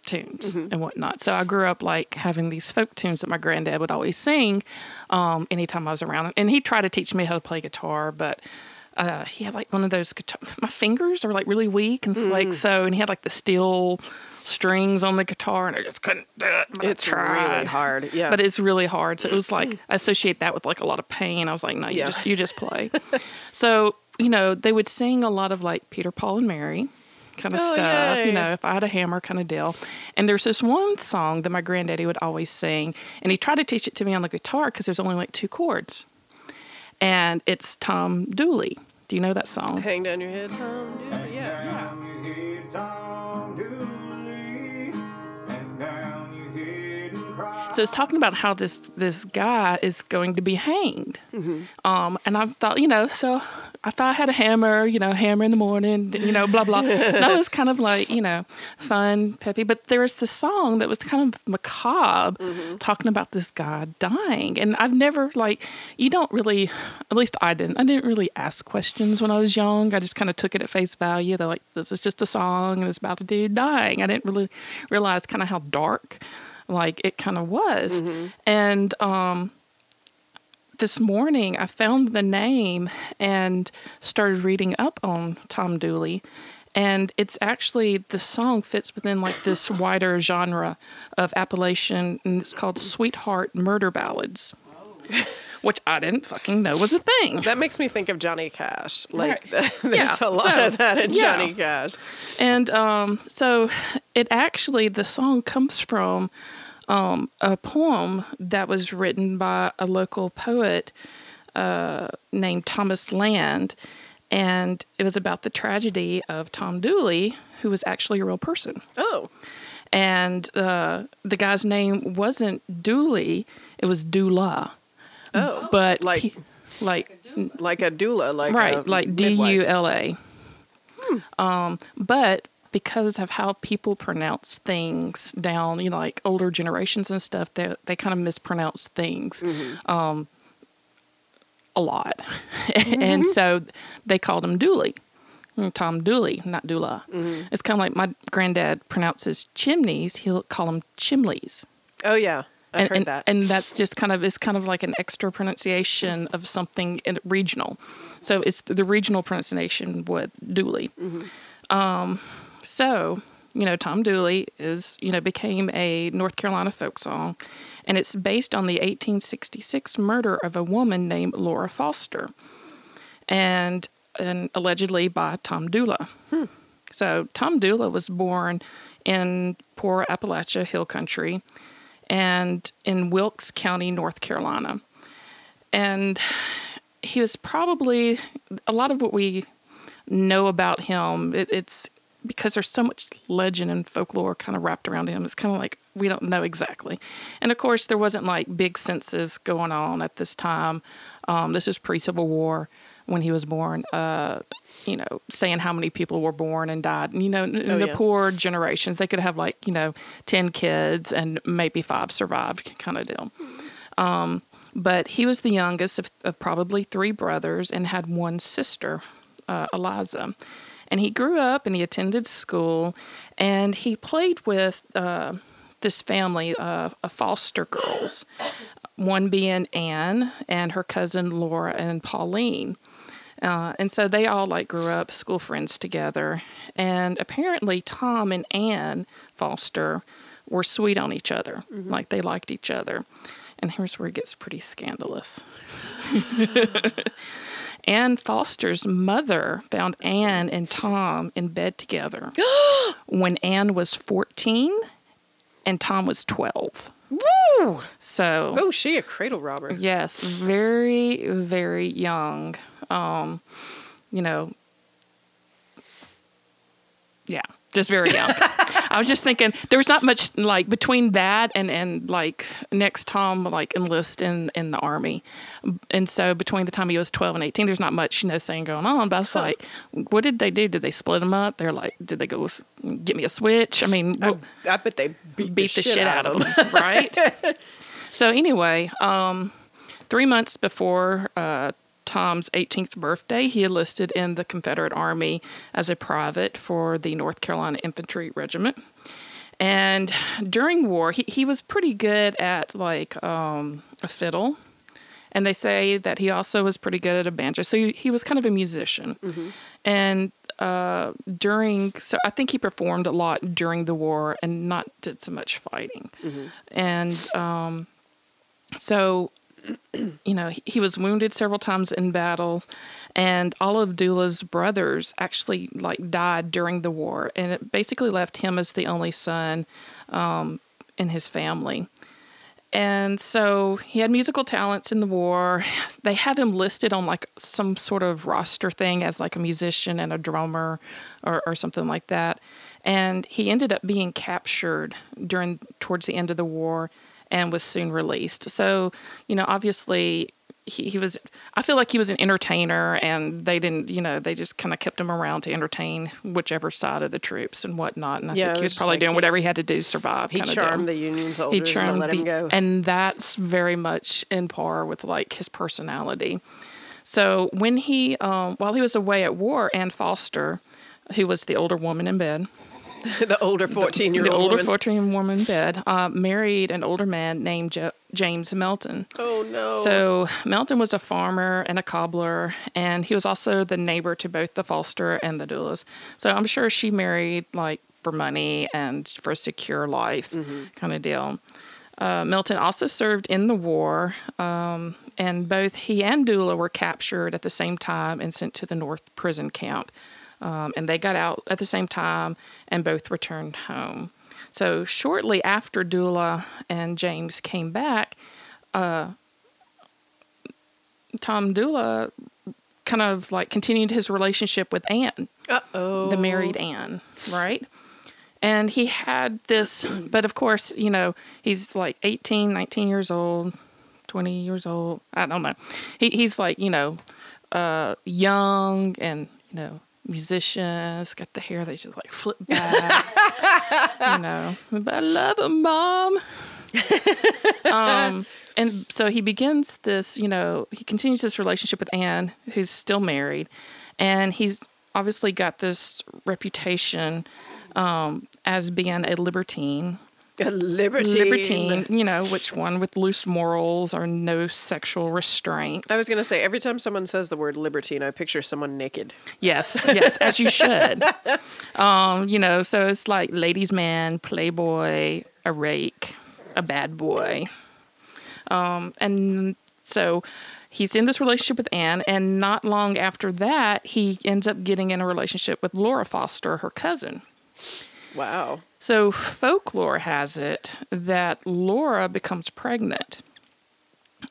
tunes and whatnot. So I grew up like having these folk tunes that my granddad would always sing anytime I was around, and he tried to teach me how to play guitar, but. He had like one of those guitar. My fingers are like really weak, and and he had like the steel strings on the guitar, and I just couldn't do it. It's really hard, yeah. But it's really hard, so it was like I associate that with like a lot of pain. I was like, no, you just play. So they would sing a lot of like Peter, Paul, and Mary kind of stuff. Yay. If I had a hammer kind of deal. And there's this one song that my granddaddy would always sing, and he tried to teach it to me on the guitar because there's only like 2 chords. And it's Tom Dooley. Do you know that song? Hang Down Your Head, Tom Dooley. Yeah. Hang down your head, Tom Dooley. Hang down your head and cry. So it's talking about how this guy is going to be hanged. And I thought, so if I had a hammer, hammer in the morning, blah, blah. That was kind of like, fun, peppy. But there was this song that was kind of macabre talking about this guy dying. And I've never, you don't really, at least I didn't really ask questions when I was young. I just kind of took it at face value. They're like, this is just a song and it's about a dude dying. I didn't really realize kind of how dark, it kind of was. And, this morning, I found the name and started reading up on Tom Dooley, and it's actually, the song fits within this wider genre of Appalachian, and it's called Sweetheart Murder Ballads, which I didn't fucking know was a thing. That makes me think of Johnny Cash. There's a lot of that in Johnny Cash. And so it actually, the song comes from a poem that was written by a local poet named Thomas Land, and it was about the tragedy of Tom Dooley, who was actually a real person. Oh. And the guy's name wasn't Dooley, it was Dula. Oh. But like a doula, like Dula. But because of how people pronounce things down, older generations and stuff, they kind of mispronounce things a lot. And so they called him Dooley. Tom Dooley, not Dula. It's kind of like my granddad pronounces chimneys. He'll call them chimleys. Oh, yeah. I've heard that. And that's just kind of, it's kind of like an extra pronunciation of something regional. So it's the regional pronunciation with Dooley. So, Tom Dooley is, became a North Carolina folk song, and it's based on the 1866 murder of a woman named Laura Foster, and allegedly by Tom Dula. So, Tom Dula was born in poor Appalachia Hill Country and in Wilkes County, North Carolina. And he was probably, a lot of what we know about him, it's because there's so much legend and folklore kind of wrapped around him, it's kind of like we don't know exactly. And, of course, there wasn't, like, big census going on at this time. This is pre-Civil War when he was born, you know, saying how many people were born and died. And, you know, the poor generations, they could have, like, you know, 10 kids and maybe 5 survived kind of deal. But he was the youngest of probably 3 brothers and had 1 sister, Eliza. And he grew up and he attended school, and he played with this family of foster girls, one being Ann and her cousin Laura and Pauline. And so they all, like, grew up school friends together. And apparently Tom and Ann Foster were sweet on each other, like they liked each other. And here's where it gets pretty scandalous. Ann Foster's mother found Ann and Tom in bed together when Ann was 14 and Tom was 12. Woo! So, oh, she a cradle robber. Yes, very, very young. You know, yeah, just very young. I was just thinking there was not much, like, between that and like next Tom, like, enlist in the Army. And so between the time he was 12 and 18, there's not much, you know, saying going on. But I was like, what did they do? Did they split them up? They're like, did they go get me a switch? I mean, I bet they beat the shit out of them. Right? So anyway, 3 months before Tom's 18th birthday, he enlisted in the Confederate Army as a private for the North Carolina Infantry Regiment. And during war, he was pretty good at, like, a fiddle. And they say that he also was pretty good at a banjo. So he was kind of a musician. And so I think he performed a lot during the war and not did so much fighting. And so, you know, he was wounded several times in battles, and all of Dula's brothers actually, like, died during the war, and it basically left him as the only son in his family. And so he had musical talents in the war. They have him listed on, like, some sort of roster thing as, like, a musician and a drummer or something like that. And he ended up being captured towards the end of the war, and was soon released. So, you know, obviously he was, I feel like he was an entertainer, and they didn't, you know, they just kind of kept him around to entertain whichever side of the troops and whatnot. And I think he was probably doing whatever he had to do to survive. He charmed the Union soldiers and let him go. And that's very much in par with, like, his personality. So when he, while he was away at war, Ann Foster, who was the older woman in bed, the older 14-year-old woman in bed, married an older man named James Melton. Oh, no. So Melton was a farmer and a cobbler, and he was also the neighbor to both the Foster and the Dulas. So I'm sure she married, like, for money and for a secure life kind of deal. Melton also served in the war, and both he and Dula were captured at the same time and sent to the North prison camp. And they got out at the same time and both returned home. So shortly after Dula and James came back, Tom Dula kind of, like, continued his relationship with Ann. The married Ann, right? And he had this, but of course, you know, he's like 18, 19 years old, 20 years old. I don't know. He's like, you know, young and, you know, musicians, got the hair they just, like, flip back, you know. But I love him, Mom. And so he begins this, you know, he continues this relationship with Ann, who's still married, and he's obviously got this reputation as being a libertine. A libertine, you know, which one with loose morals or no sexual restraints. I was going to say, every time someone says the word libertine, I picture someone naked. Yes, as you should. You know, so it's like ladies' man, playboy, a rake, a bad boy. And so he's in this relationship with Ann, and not long after that, he ends up getting in a relationship with Laura Foster, her cousin. Wow. So folklore has it that Laura becomes pregnant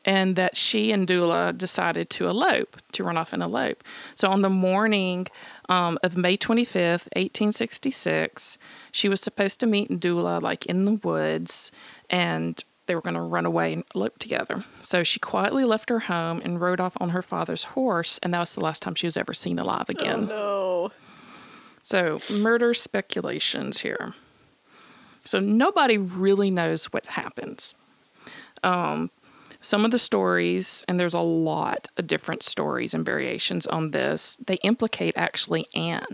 and that she and Dula decided to elope, to run off and elope. So on the morning of May 25th, 1866, she was supposed to meet Dula like in the woods, and they were going to run away and elope together. So she quietly left her home and rode off on her father's horse, and that was the last time she was ever seen alive again. Oh, no. So murder speculations here. So nobody really knows what happens. Some of the stories, and there's a lot of different stories and variations on this, they implicate actually Anne.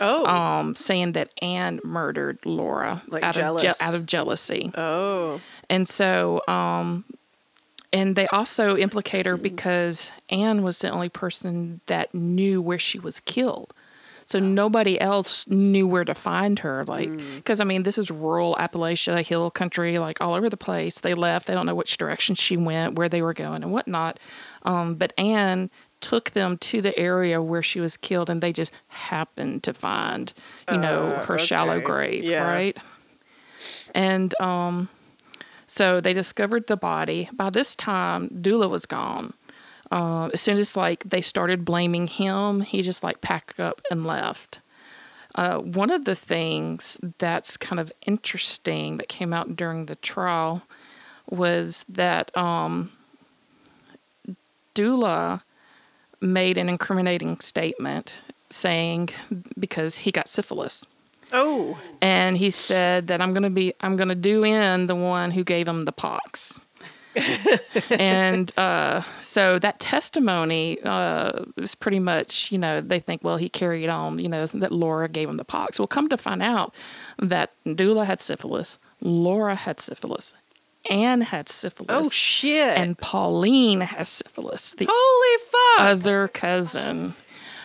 Oh. Saying that Anne murdered Laura out of jealousy. Oh. And so, and they also implicate her because Anne was the only person that knew where she was killed. So nobody else knew where to find her. Because, I mean, this is rural Appalachia, hill country, like all over the place. They left. They don't know which direction she went, where they were going and whatnot. But Anne took them to the area where she was killed, and they just happened to find, her shallow grave, right? And so they discovered the body. By this time, Dula was gone. As soon as, they started blaming him, he just, packed up and left. One of the things that's kind of interesting that came out during the trial was that Dula made an incriminating statement saying, because he got syphilis. Oh. And he said that I'm going to do in the one who gave him the pox. And so that testimony is pretty much, they think, well, he carried on, that Laura gave him the pox. Well, come to find out that Dula had syphilis, Laura had syphilis, Anne had syphilis. Oh, shit. And Pauline has syphilis. Holy fuck! Other cousin.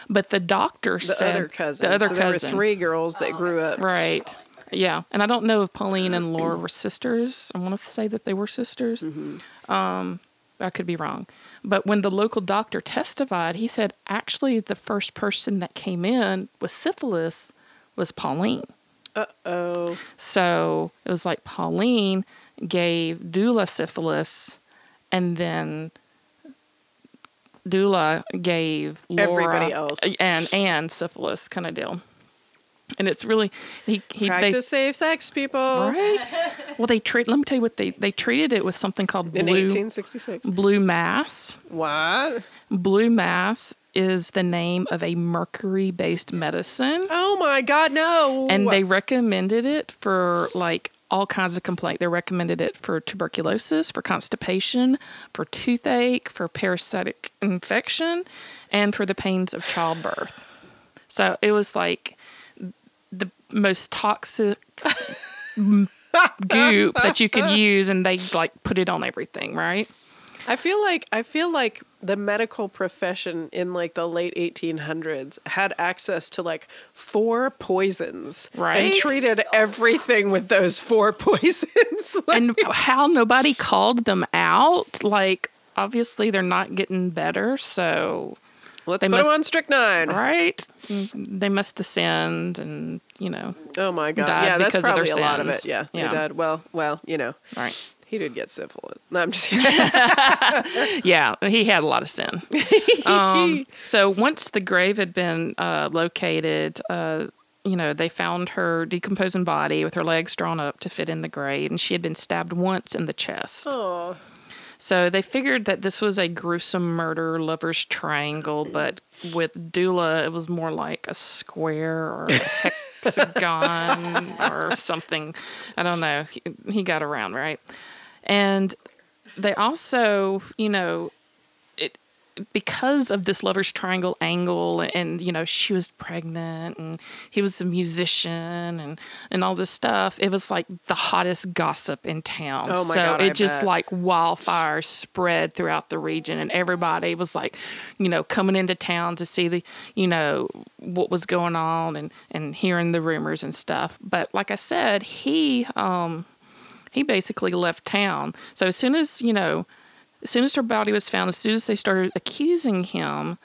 But the doctor said... The other cousin. There were three girls that grew up. Right. Yeah, and I don't know if Pauline and Laura were sisters. I want to say that they were sisters. Mm-hmm. I could be wrong. But when the local doctor testified, he said actually the first person that came in with syphilis was Pauline. Uh-oh. So it was like Pauline gave Dula syphilis, and then Dula gave Laura everybody else and Anne syphilis, kind of deal. And it's really practice safe sex, people. Right? Well, let me tell you what they treated it with something called blue. In 1866. Blue mass. What? Blue mass is the name of a mercury-based medicine. Oh my God, no! And they recommended it for all kinds of complaints. They recommended it for tuberculosis, for constipation, for toothache, for parasitic infection, and for the pains of childbirth. So it was the most toxic goop that you could use, and they put it on everything, right? I feel like the medical profession in the late 1800s had access to 4 poisons, right? And treated everything with those 4 poisons. And how nobody called them out? Obviously they're not getting better, so let's put them on strychnine. Right? They must descend and, Oh, my God. Yeah, that's probably a lot of it. Yeah, yeah. They died. Well, Right. He did get syphilis. No, I'm just kidding. Yeah, he had a lot of sin. So once the grave had been located, they found her decomposing body with her legs drawn up to fit in the grave, and she had been stabbed once in the chest. Oh. So they figured that this was a gruesome murder, lover's triangle, but with Dula, it was more like a square or a hexagon or something. I don't know. He got around, right? And they also, because of this lover's triangle angle and, she was pregnant and he was a musician and all this stuff, it was the hottest gossip in town. Oh my God, it just wildfire spread throughout the region, and everybody was coming into town to see the, what was going on and hearing the rumors and stuff. But like I said, he basically left town. So as soon as, as soon as her body was found, as soon as they started accusing him,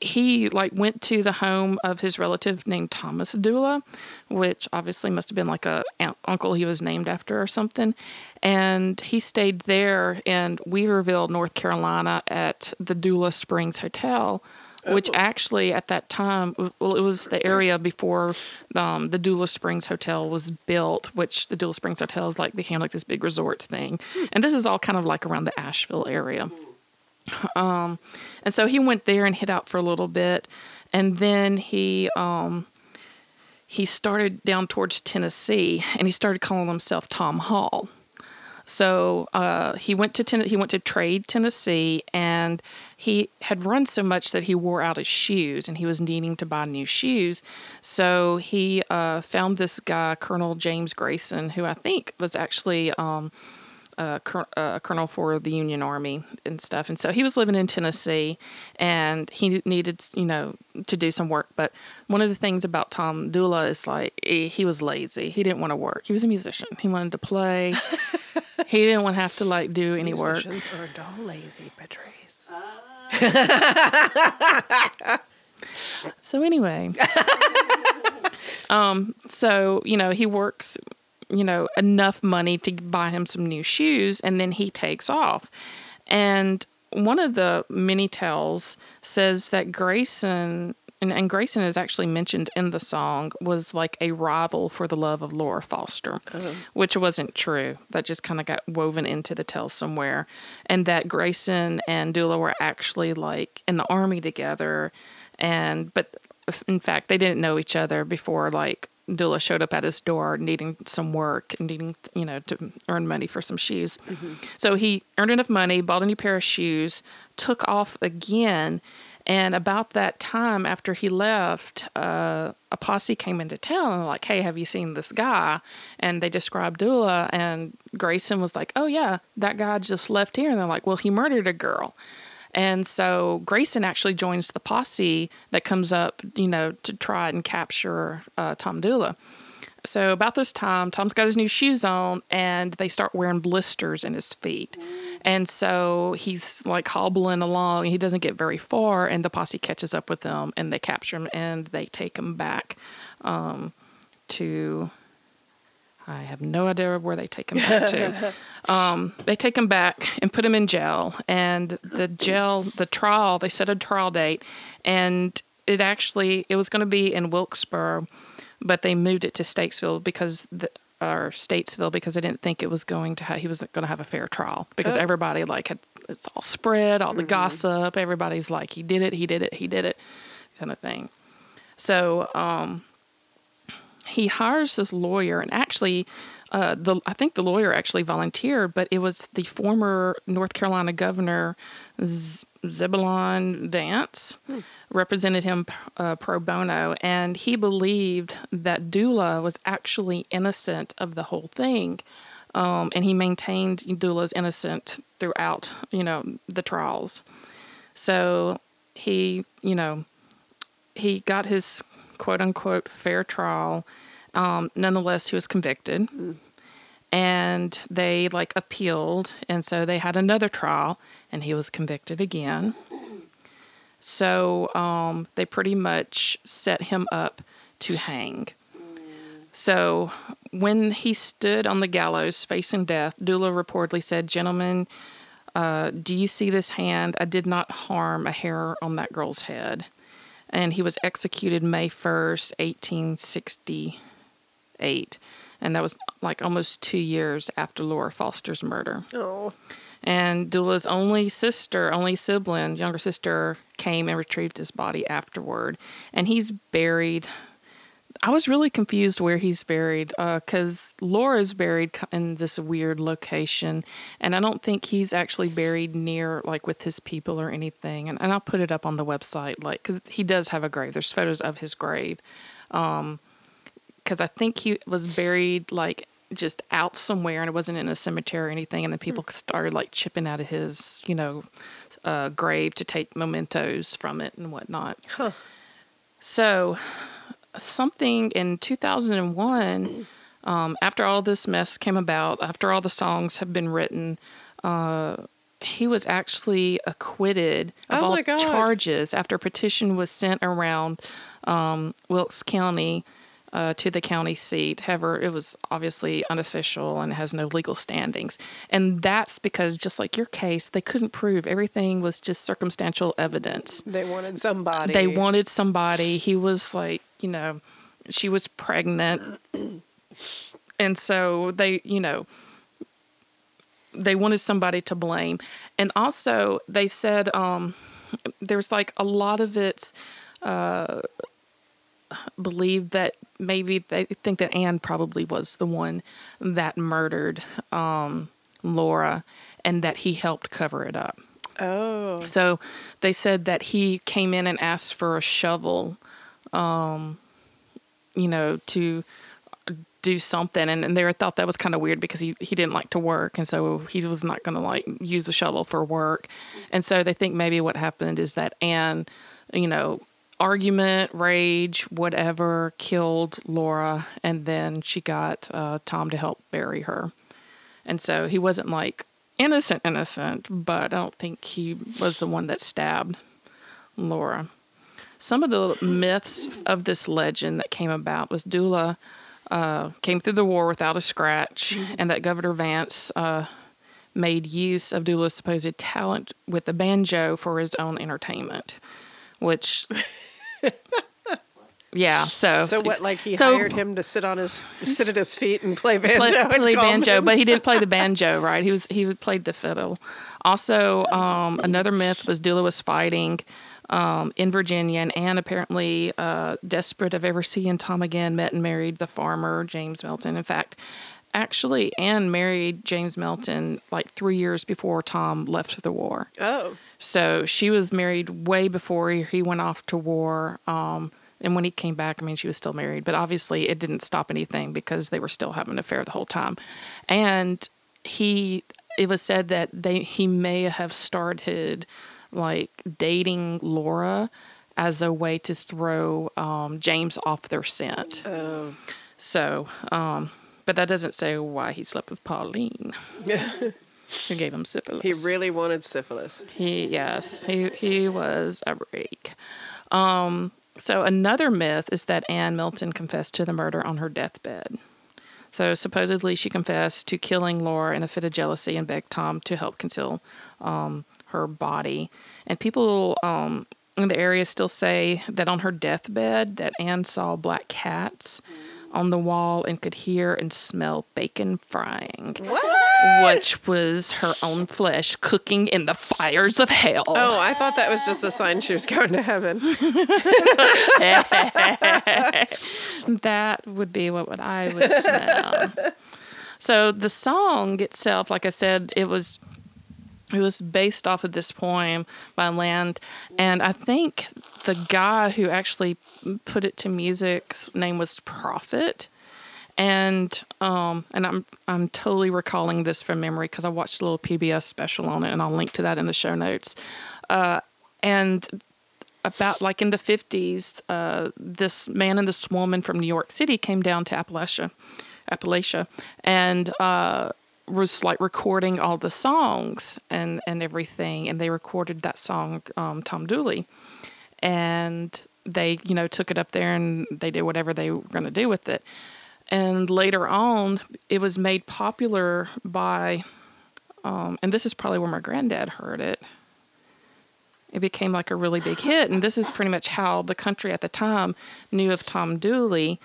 he like went to the home of his relative named Thomas Dula, which obviously must have been like a uncle he was named after or something. And he stayed there in Weaverville, North Carolina at the Dula Springs Hotel, which actually at that time, well, it was the area before the Dula Springs Hotel was built, which the Dula Springs Hotel is like became like this big resort thing. And this is all kind of like around the Asheville area. And so he went there and hid out for a little bit. And then he started down towards Tennessee and he started calling himself Tom Hall. So he went to Trade, Tennessee, and he had run so much that he wore out his shoes, and he was needing to buy new shoes. So he found this guy, Colonel James Grayson, who I think was actually colonel for the Union Army and stuff. And so he was living in Tennessee, and he needed, to do some work. But one of the things about Tom Dula is, he was lazy. He didn't want to work. He was a musician. He wanted to play. He didn't want to have to, do any work. Musicians are dull lazy, Patrice. So anyway. So, he works... enough money to buy him some new shoes, and then he takes off. And one of the many tales says that Grayson, and Grayson is actually mentioned in the song, was like a rival for the love of Laura Foster, which wasn't true. That just kind of got woven into the tale somewhere. And that Grayson and Dula were actually in the army together. But in fact, they didn't know each other before Dula showed up at his door needing some work and needing, to earn money for some shoes. Mm-hmm. So he earned enough money, bought a new pair of shoes, took off again. And about that time after he left, a posse came into town and hey, have you seen this guy? And they described Dula, and Grayson was like, oh yeah, that guy just left here. And they're like, well, he murdered a girl. And so Grayson actually joins the posse that comes up, to try and capture Tom Dula. So about this time, Tom's got his new shoes on, and they start wearing blisters in his feet. And so he's hobbling along, and he doesn't get very far, and the posse catches up with them, and they capture him, and they take him back to... I have no idea where they take him back to. They take him back and put him in jail. And they set a trial date. And it was going to be in Wilkesboro, but they moved it to Statesville because they didn't think it was he wasn't going to have a fair trial. Because everybody, it's all spread, all the gossip. Everybody's like, he did it, he did it, he did it, kind of thing. So, he hires this lawyer, and actually, I think the lawyer actually volunteered, but it was the former North Carolina governor, Zebulon Vance, represented him pro bono, and he believed that Dula was actually innocent of the whole thing, and he maintained Dula's innocent throughout, the trials. So he got his quote-unquote fair trial. Nonetheless, he was convicted. And they, appealed, and so they had another trial, and he was convicted again. So they pretty much set him up to hang. So when he stood on the gallows facing death, Dula reportedly said, "Gentlemen, do you see this hand? I did not harm a hair on that girl's head." And he was executed May 1st, 1868. And that was almost 2 years after Laura Foster's murder. Oh. And Dula's younger sister, came and retrieved his body afterward. And he's buried. I was really confused where he's buried because Laura's buried in this weird location. And I don't think he's actually buried near, with his people or anything. And I'll put it up on the website, because he does have a grave. There's photos of his grave. Because I think he was buried, just out somewhere, and it wasn't in a cemetery or anything. And then people started, chipping out of his, grave to take mementos from it and whatnot. Huh. So... something in 2001, after all this mess came about, after all the songs have been written, he was actually acquitted of all charges after a petition was sent around Wilkes County to the county seat. However, it was obviously unofficial and has no legal standings. And that's because, just like your case, they couldn't prove. Everything was just circumstantial evidence. They wanted somebody. He was like, you know, she was pregnant. And so they, you know, they wanted somebody to blame. And also they said there's like a lot of it believed that maybe they think that Ann probably was the one that murdered Laura and that he helped cover it up. Oh. So they said that he came in and asked for a shovel, you know, to do something, and they thought that was kind of weird because he didn't like to work, and so he was not going to like use a shovel for work. And so they think maybe what happened is that Ann, you know, argument, rage, whatever, killed Laura, and then she got Tom to help bury her. And so he wasn't like innocent, but I don't think he was the one that stabbed Laura. Some of the myths of this legend that came about was Dula came through the war without a scratch, and that Governor Vance made use of Dula's supposed talent with the banjo for his own entertainment, which, yeah, so what, like hired him to sit at his feet and play banjo? But he didn't play the banjo, right? He played the fiddle. Also, another myth was Dula was fighting in Virginia, and Ann apparently desperate of ever seeing Tom again met and married the farmer James Melton. In fact, actually Ann married James Melton like 3 years before Tom left the war. Oh. So she was married way before he went off to war, and when he came back, I mean, she was still married, but obviously it didn't stop anything because they were still having an affair the whole time. And it was said that he may have started like dating Laura as a way to throw James off their scent. Oh. So, but that doesn't say why he slept with Pauline. Who gave him syphilis. He really wanted syphilis. He was a rake. So another myth is that Ann Melton confessed to the murder on her deathbed. So supposedly she confessed to killing Laura in a fit of jealousy and begged Tom to help conceal her body. And people in the area still say that on her deathbed that Ann saw black cats on the wall and could hear and smell bacon frying. What? Which was her own flesh cooking in the fires of hell. Oh, I thought that was just a sign she was going to heaven. That would be what I would smell. So the song itself, like I said, it was based off of this poem by Land. And I think the guy who actually put it to music's name was Prophet. And I'm totally recalling this from memory because I watched a little PBS special on it, and I'll link to that in the show notes. And about like in the 50s, this man and this woman from New York City came down to Appalachia, and was like recording all the songs and everything, and they recorded that song Tom Dooley, and they took it up there and they did whatever they were going to do with it. And later on, it was made popular by, and this is probably where my granddad heard it. It became like a really big hit. And this is pretty much how the country at the time knew of Tom Dooley,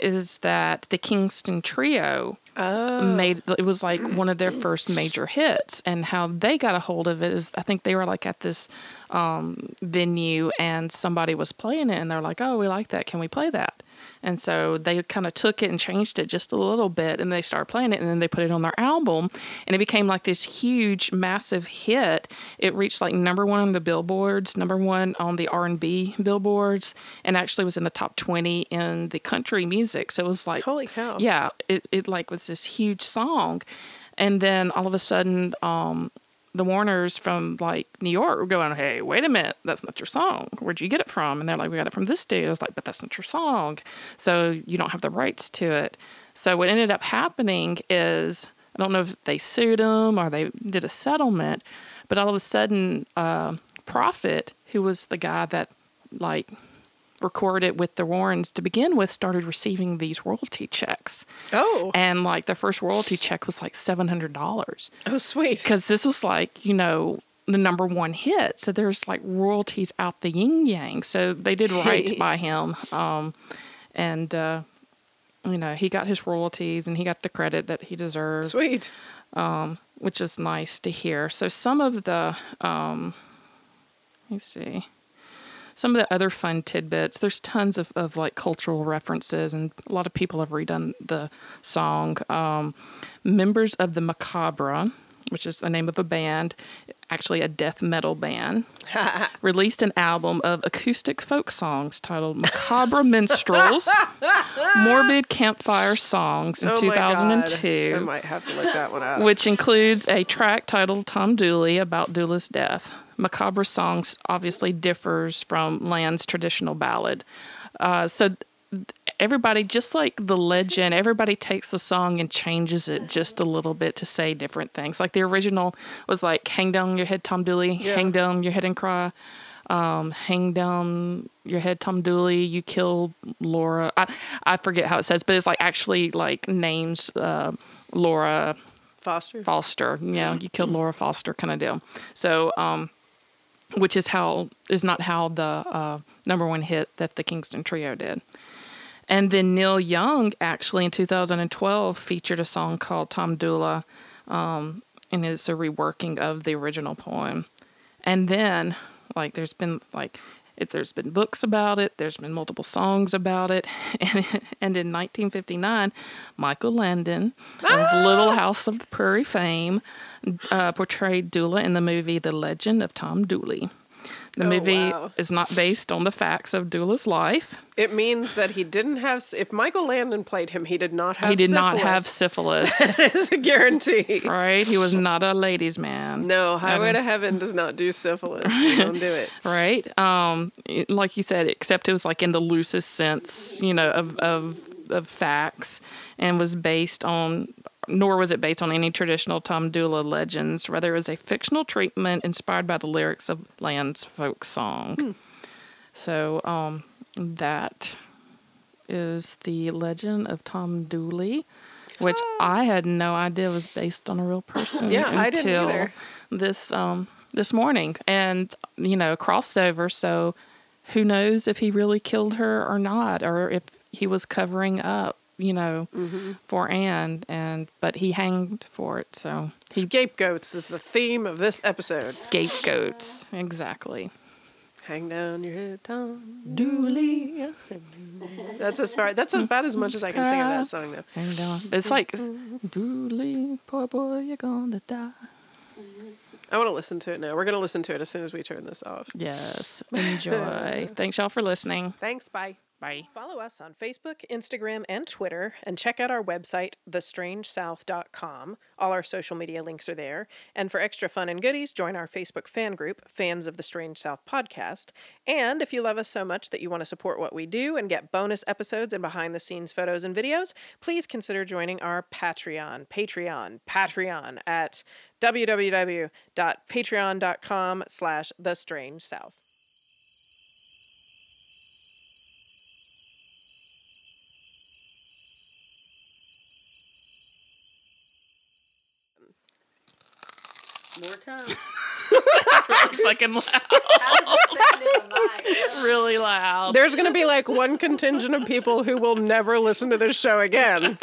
is that the Kingston Trio it was like one of their first major hits. And how they got a hold of it is, I think they were like at this venue and somebody was playing it and they're like, oh, we like that. Can we play that? And so they kind of took it and changed it just a little bit, and they started playing it, and then they put it on their album, and it became like this huge, massive hit. It reached like number one on the billboards, number one on the R&B billboards, and actually was in the top 20 in the country music. So it was like, holy cow! Yeah, it like was this huge song, and then all of a sudden, the Warners from like New York were going, hey, wait a minute, that's not your song. Where'd you get it from? And they're like, we got it from this dude. I was like, but that's not your song. So you don't have the rights to it. So what ended up happening is I don't know if they sued him or they did a settlement, but all of a sudden, Prophet, who was the guy that like recorded with the Warrens to begin with, started receiving these royalty checks. Oh. And like the first royalty check was like $700. Oh, sweet. Because this was like, you know, the number one hit. So there's like royalties out the yin yang. So they did right by him. You know, he got his royalties and he got the credit that he deserved. Sweet. Which is nice to hear. So some of the, let me see, some of the other fun tidbits, there's tons of like cultural references, and a lot of people have redone the song. Members of the Macabre, which is the name of a band, actually a death metal band, released an album of acoustic folk songs titled Macabre Minstrels, Morbid Campfire Songs in 2002. God. I might have to look that one up. Which includes a track titled Tom Dooley about Dula's death. Macabre songs obviously differs from Land's traditional ballad. Everybody, just like the legend, everybody takes the song and changes it just a little bit to say different things. Like the original was like, hang down your head, Tom Dooley, hang down your head and cry. Hang down your head, Tom Dooley, you killed Laura. I forget how it says, but it's like actually like names Laura Foster. Yeah, you killed Laura Foster kind of deal. So, which is not how the number one hit that the Kingston Trio did. And then Neil Young, actually, in 2012, featured a song called Tom Dula, and it's a reworking of the original poem. And then, like, there's been books about it, there's been multiple songs about it, and in 1959, Michael Landon of Little House of the Prairie fame portrayed Dula in the movie The Legend of Tom Dooley. The movie is not based on the facts of Dula's life. It means that he didn't have... If Michael Landon played him, he did not have syphilis. That is a guarantee. Right? He was not a ladies' man. No, Highway to Heaven does not do syphilis. Don't do it. Right? Like you said, except it was like in the loosest sense, you know, of facts, and was based on... Nor was it based on any traditional Tom Dula legends. Rather, it was a fictional treatment inspired by the lyrics of Land's folk song. So that is The Legend of Tom Dooley, which I had no idea was based on a real person until I didn't either. This morning. And, you know, crossover, so who knows if he really killed her or not, or if he was covering up, you know, for Anne, but he hanged for it, so... Scapegoats is the theme of this episode. Scapegoats, exactly. Hang down your head, Tom Dooley. That's about as much as I can sing of that song, though. Hang down. It's like, Dooley, poor boy, you're gonna die. I want to listen to it now. We're going to listen to it as soon as we turn this off. Yes, enjoy. Thanks, y'all, for listening. Thanks, bye. Bye. Follow us on Facebook, Instagram, and Twitter, and check out our website, thestrangesouth.com. All our social media links are there. And for extra fun and goodies, join our Facebook fan group, Fans of the Strange South Podcast. And if you love us so much that you want to support what we do and get bonus episodes and behind-the-scenes photos and videos, please consider joining our Patreon at www.patreon.com/thestrangesouth. More time. That's really fucking loud. Really loud. There's going to be like one contingent of people who will never listen to this show again.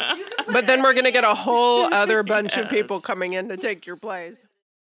But then we're going to get a whole other bunch of people coming in to take your place.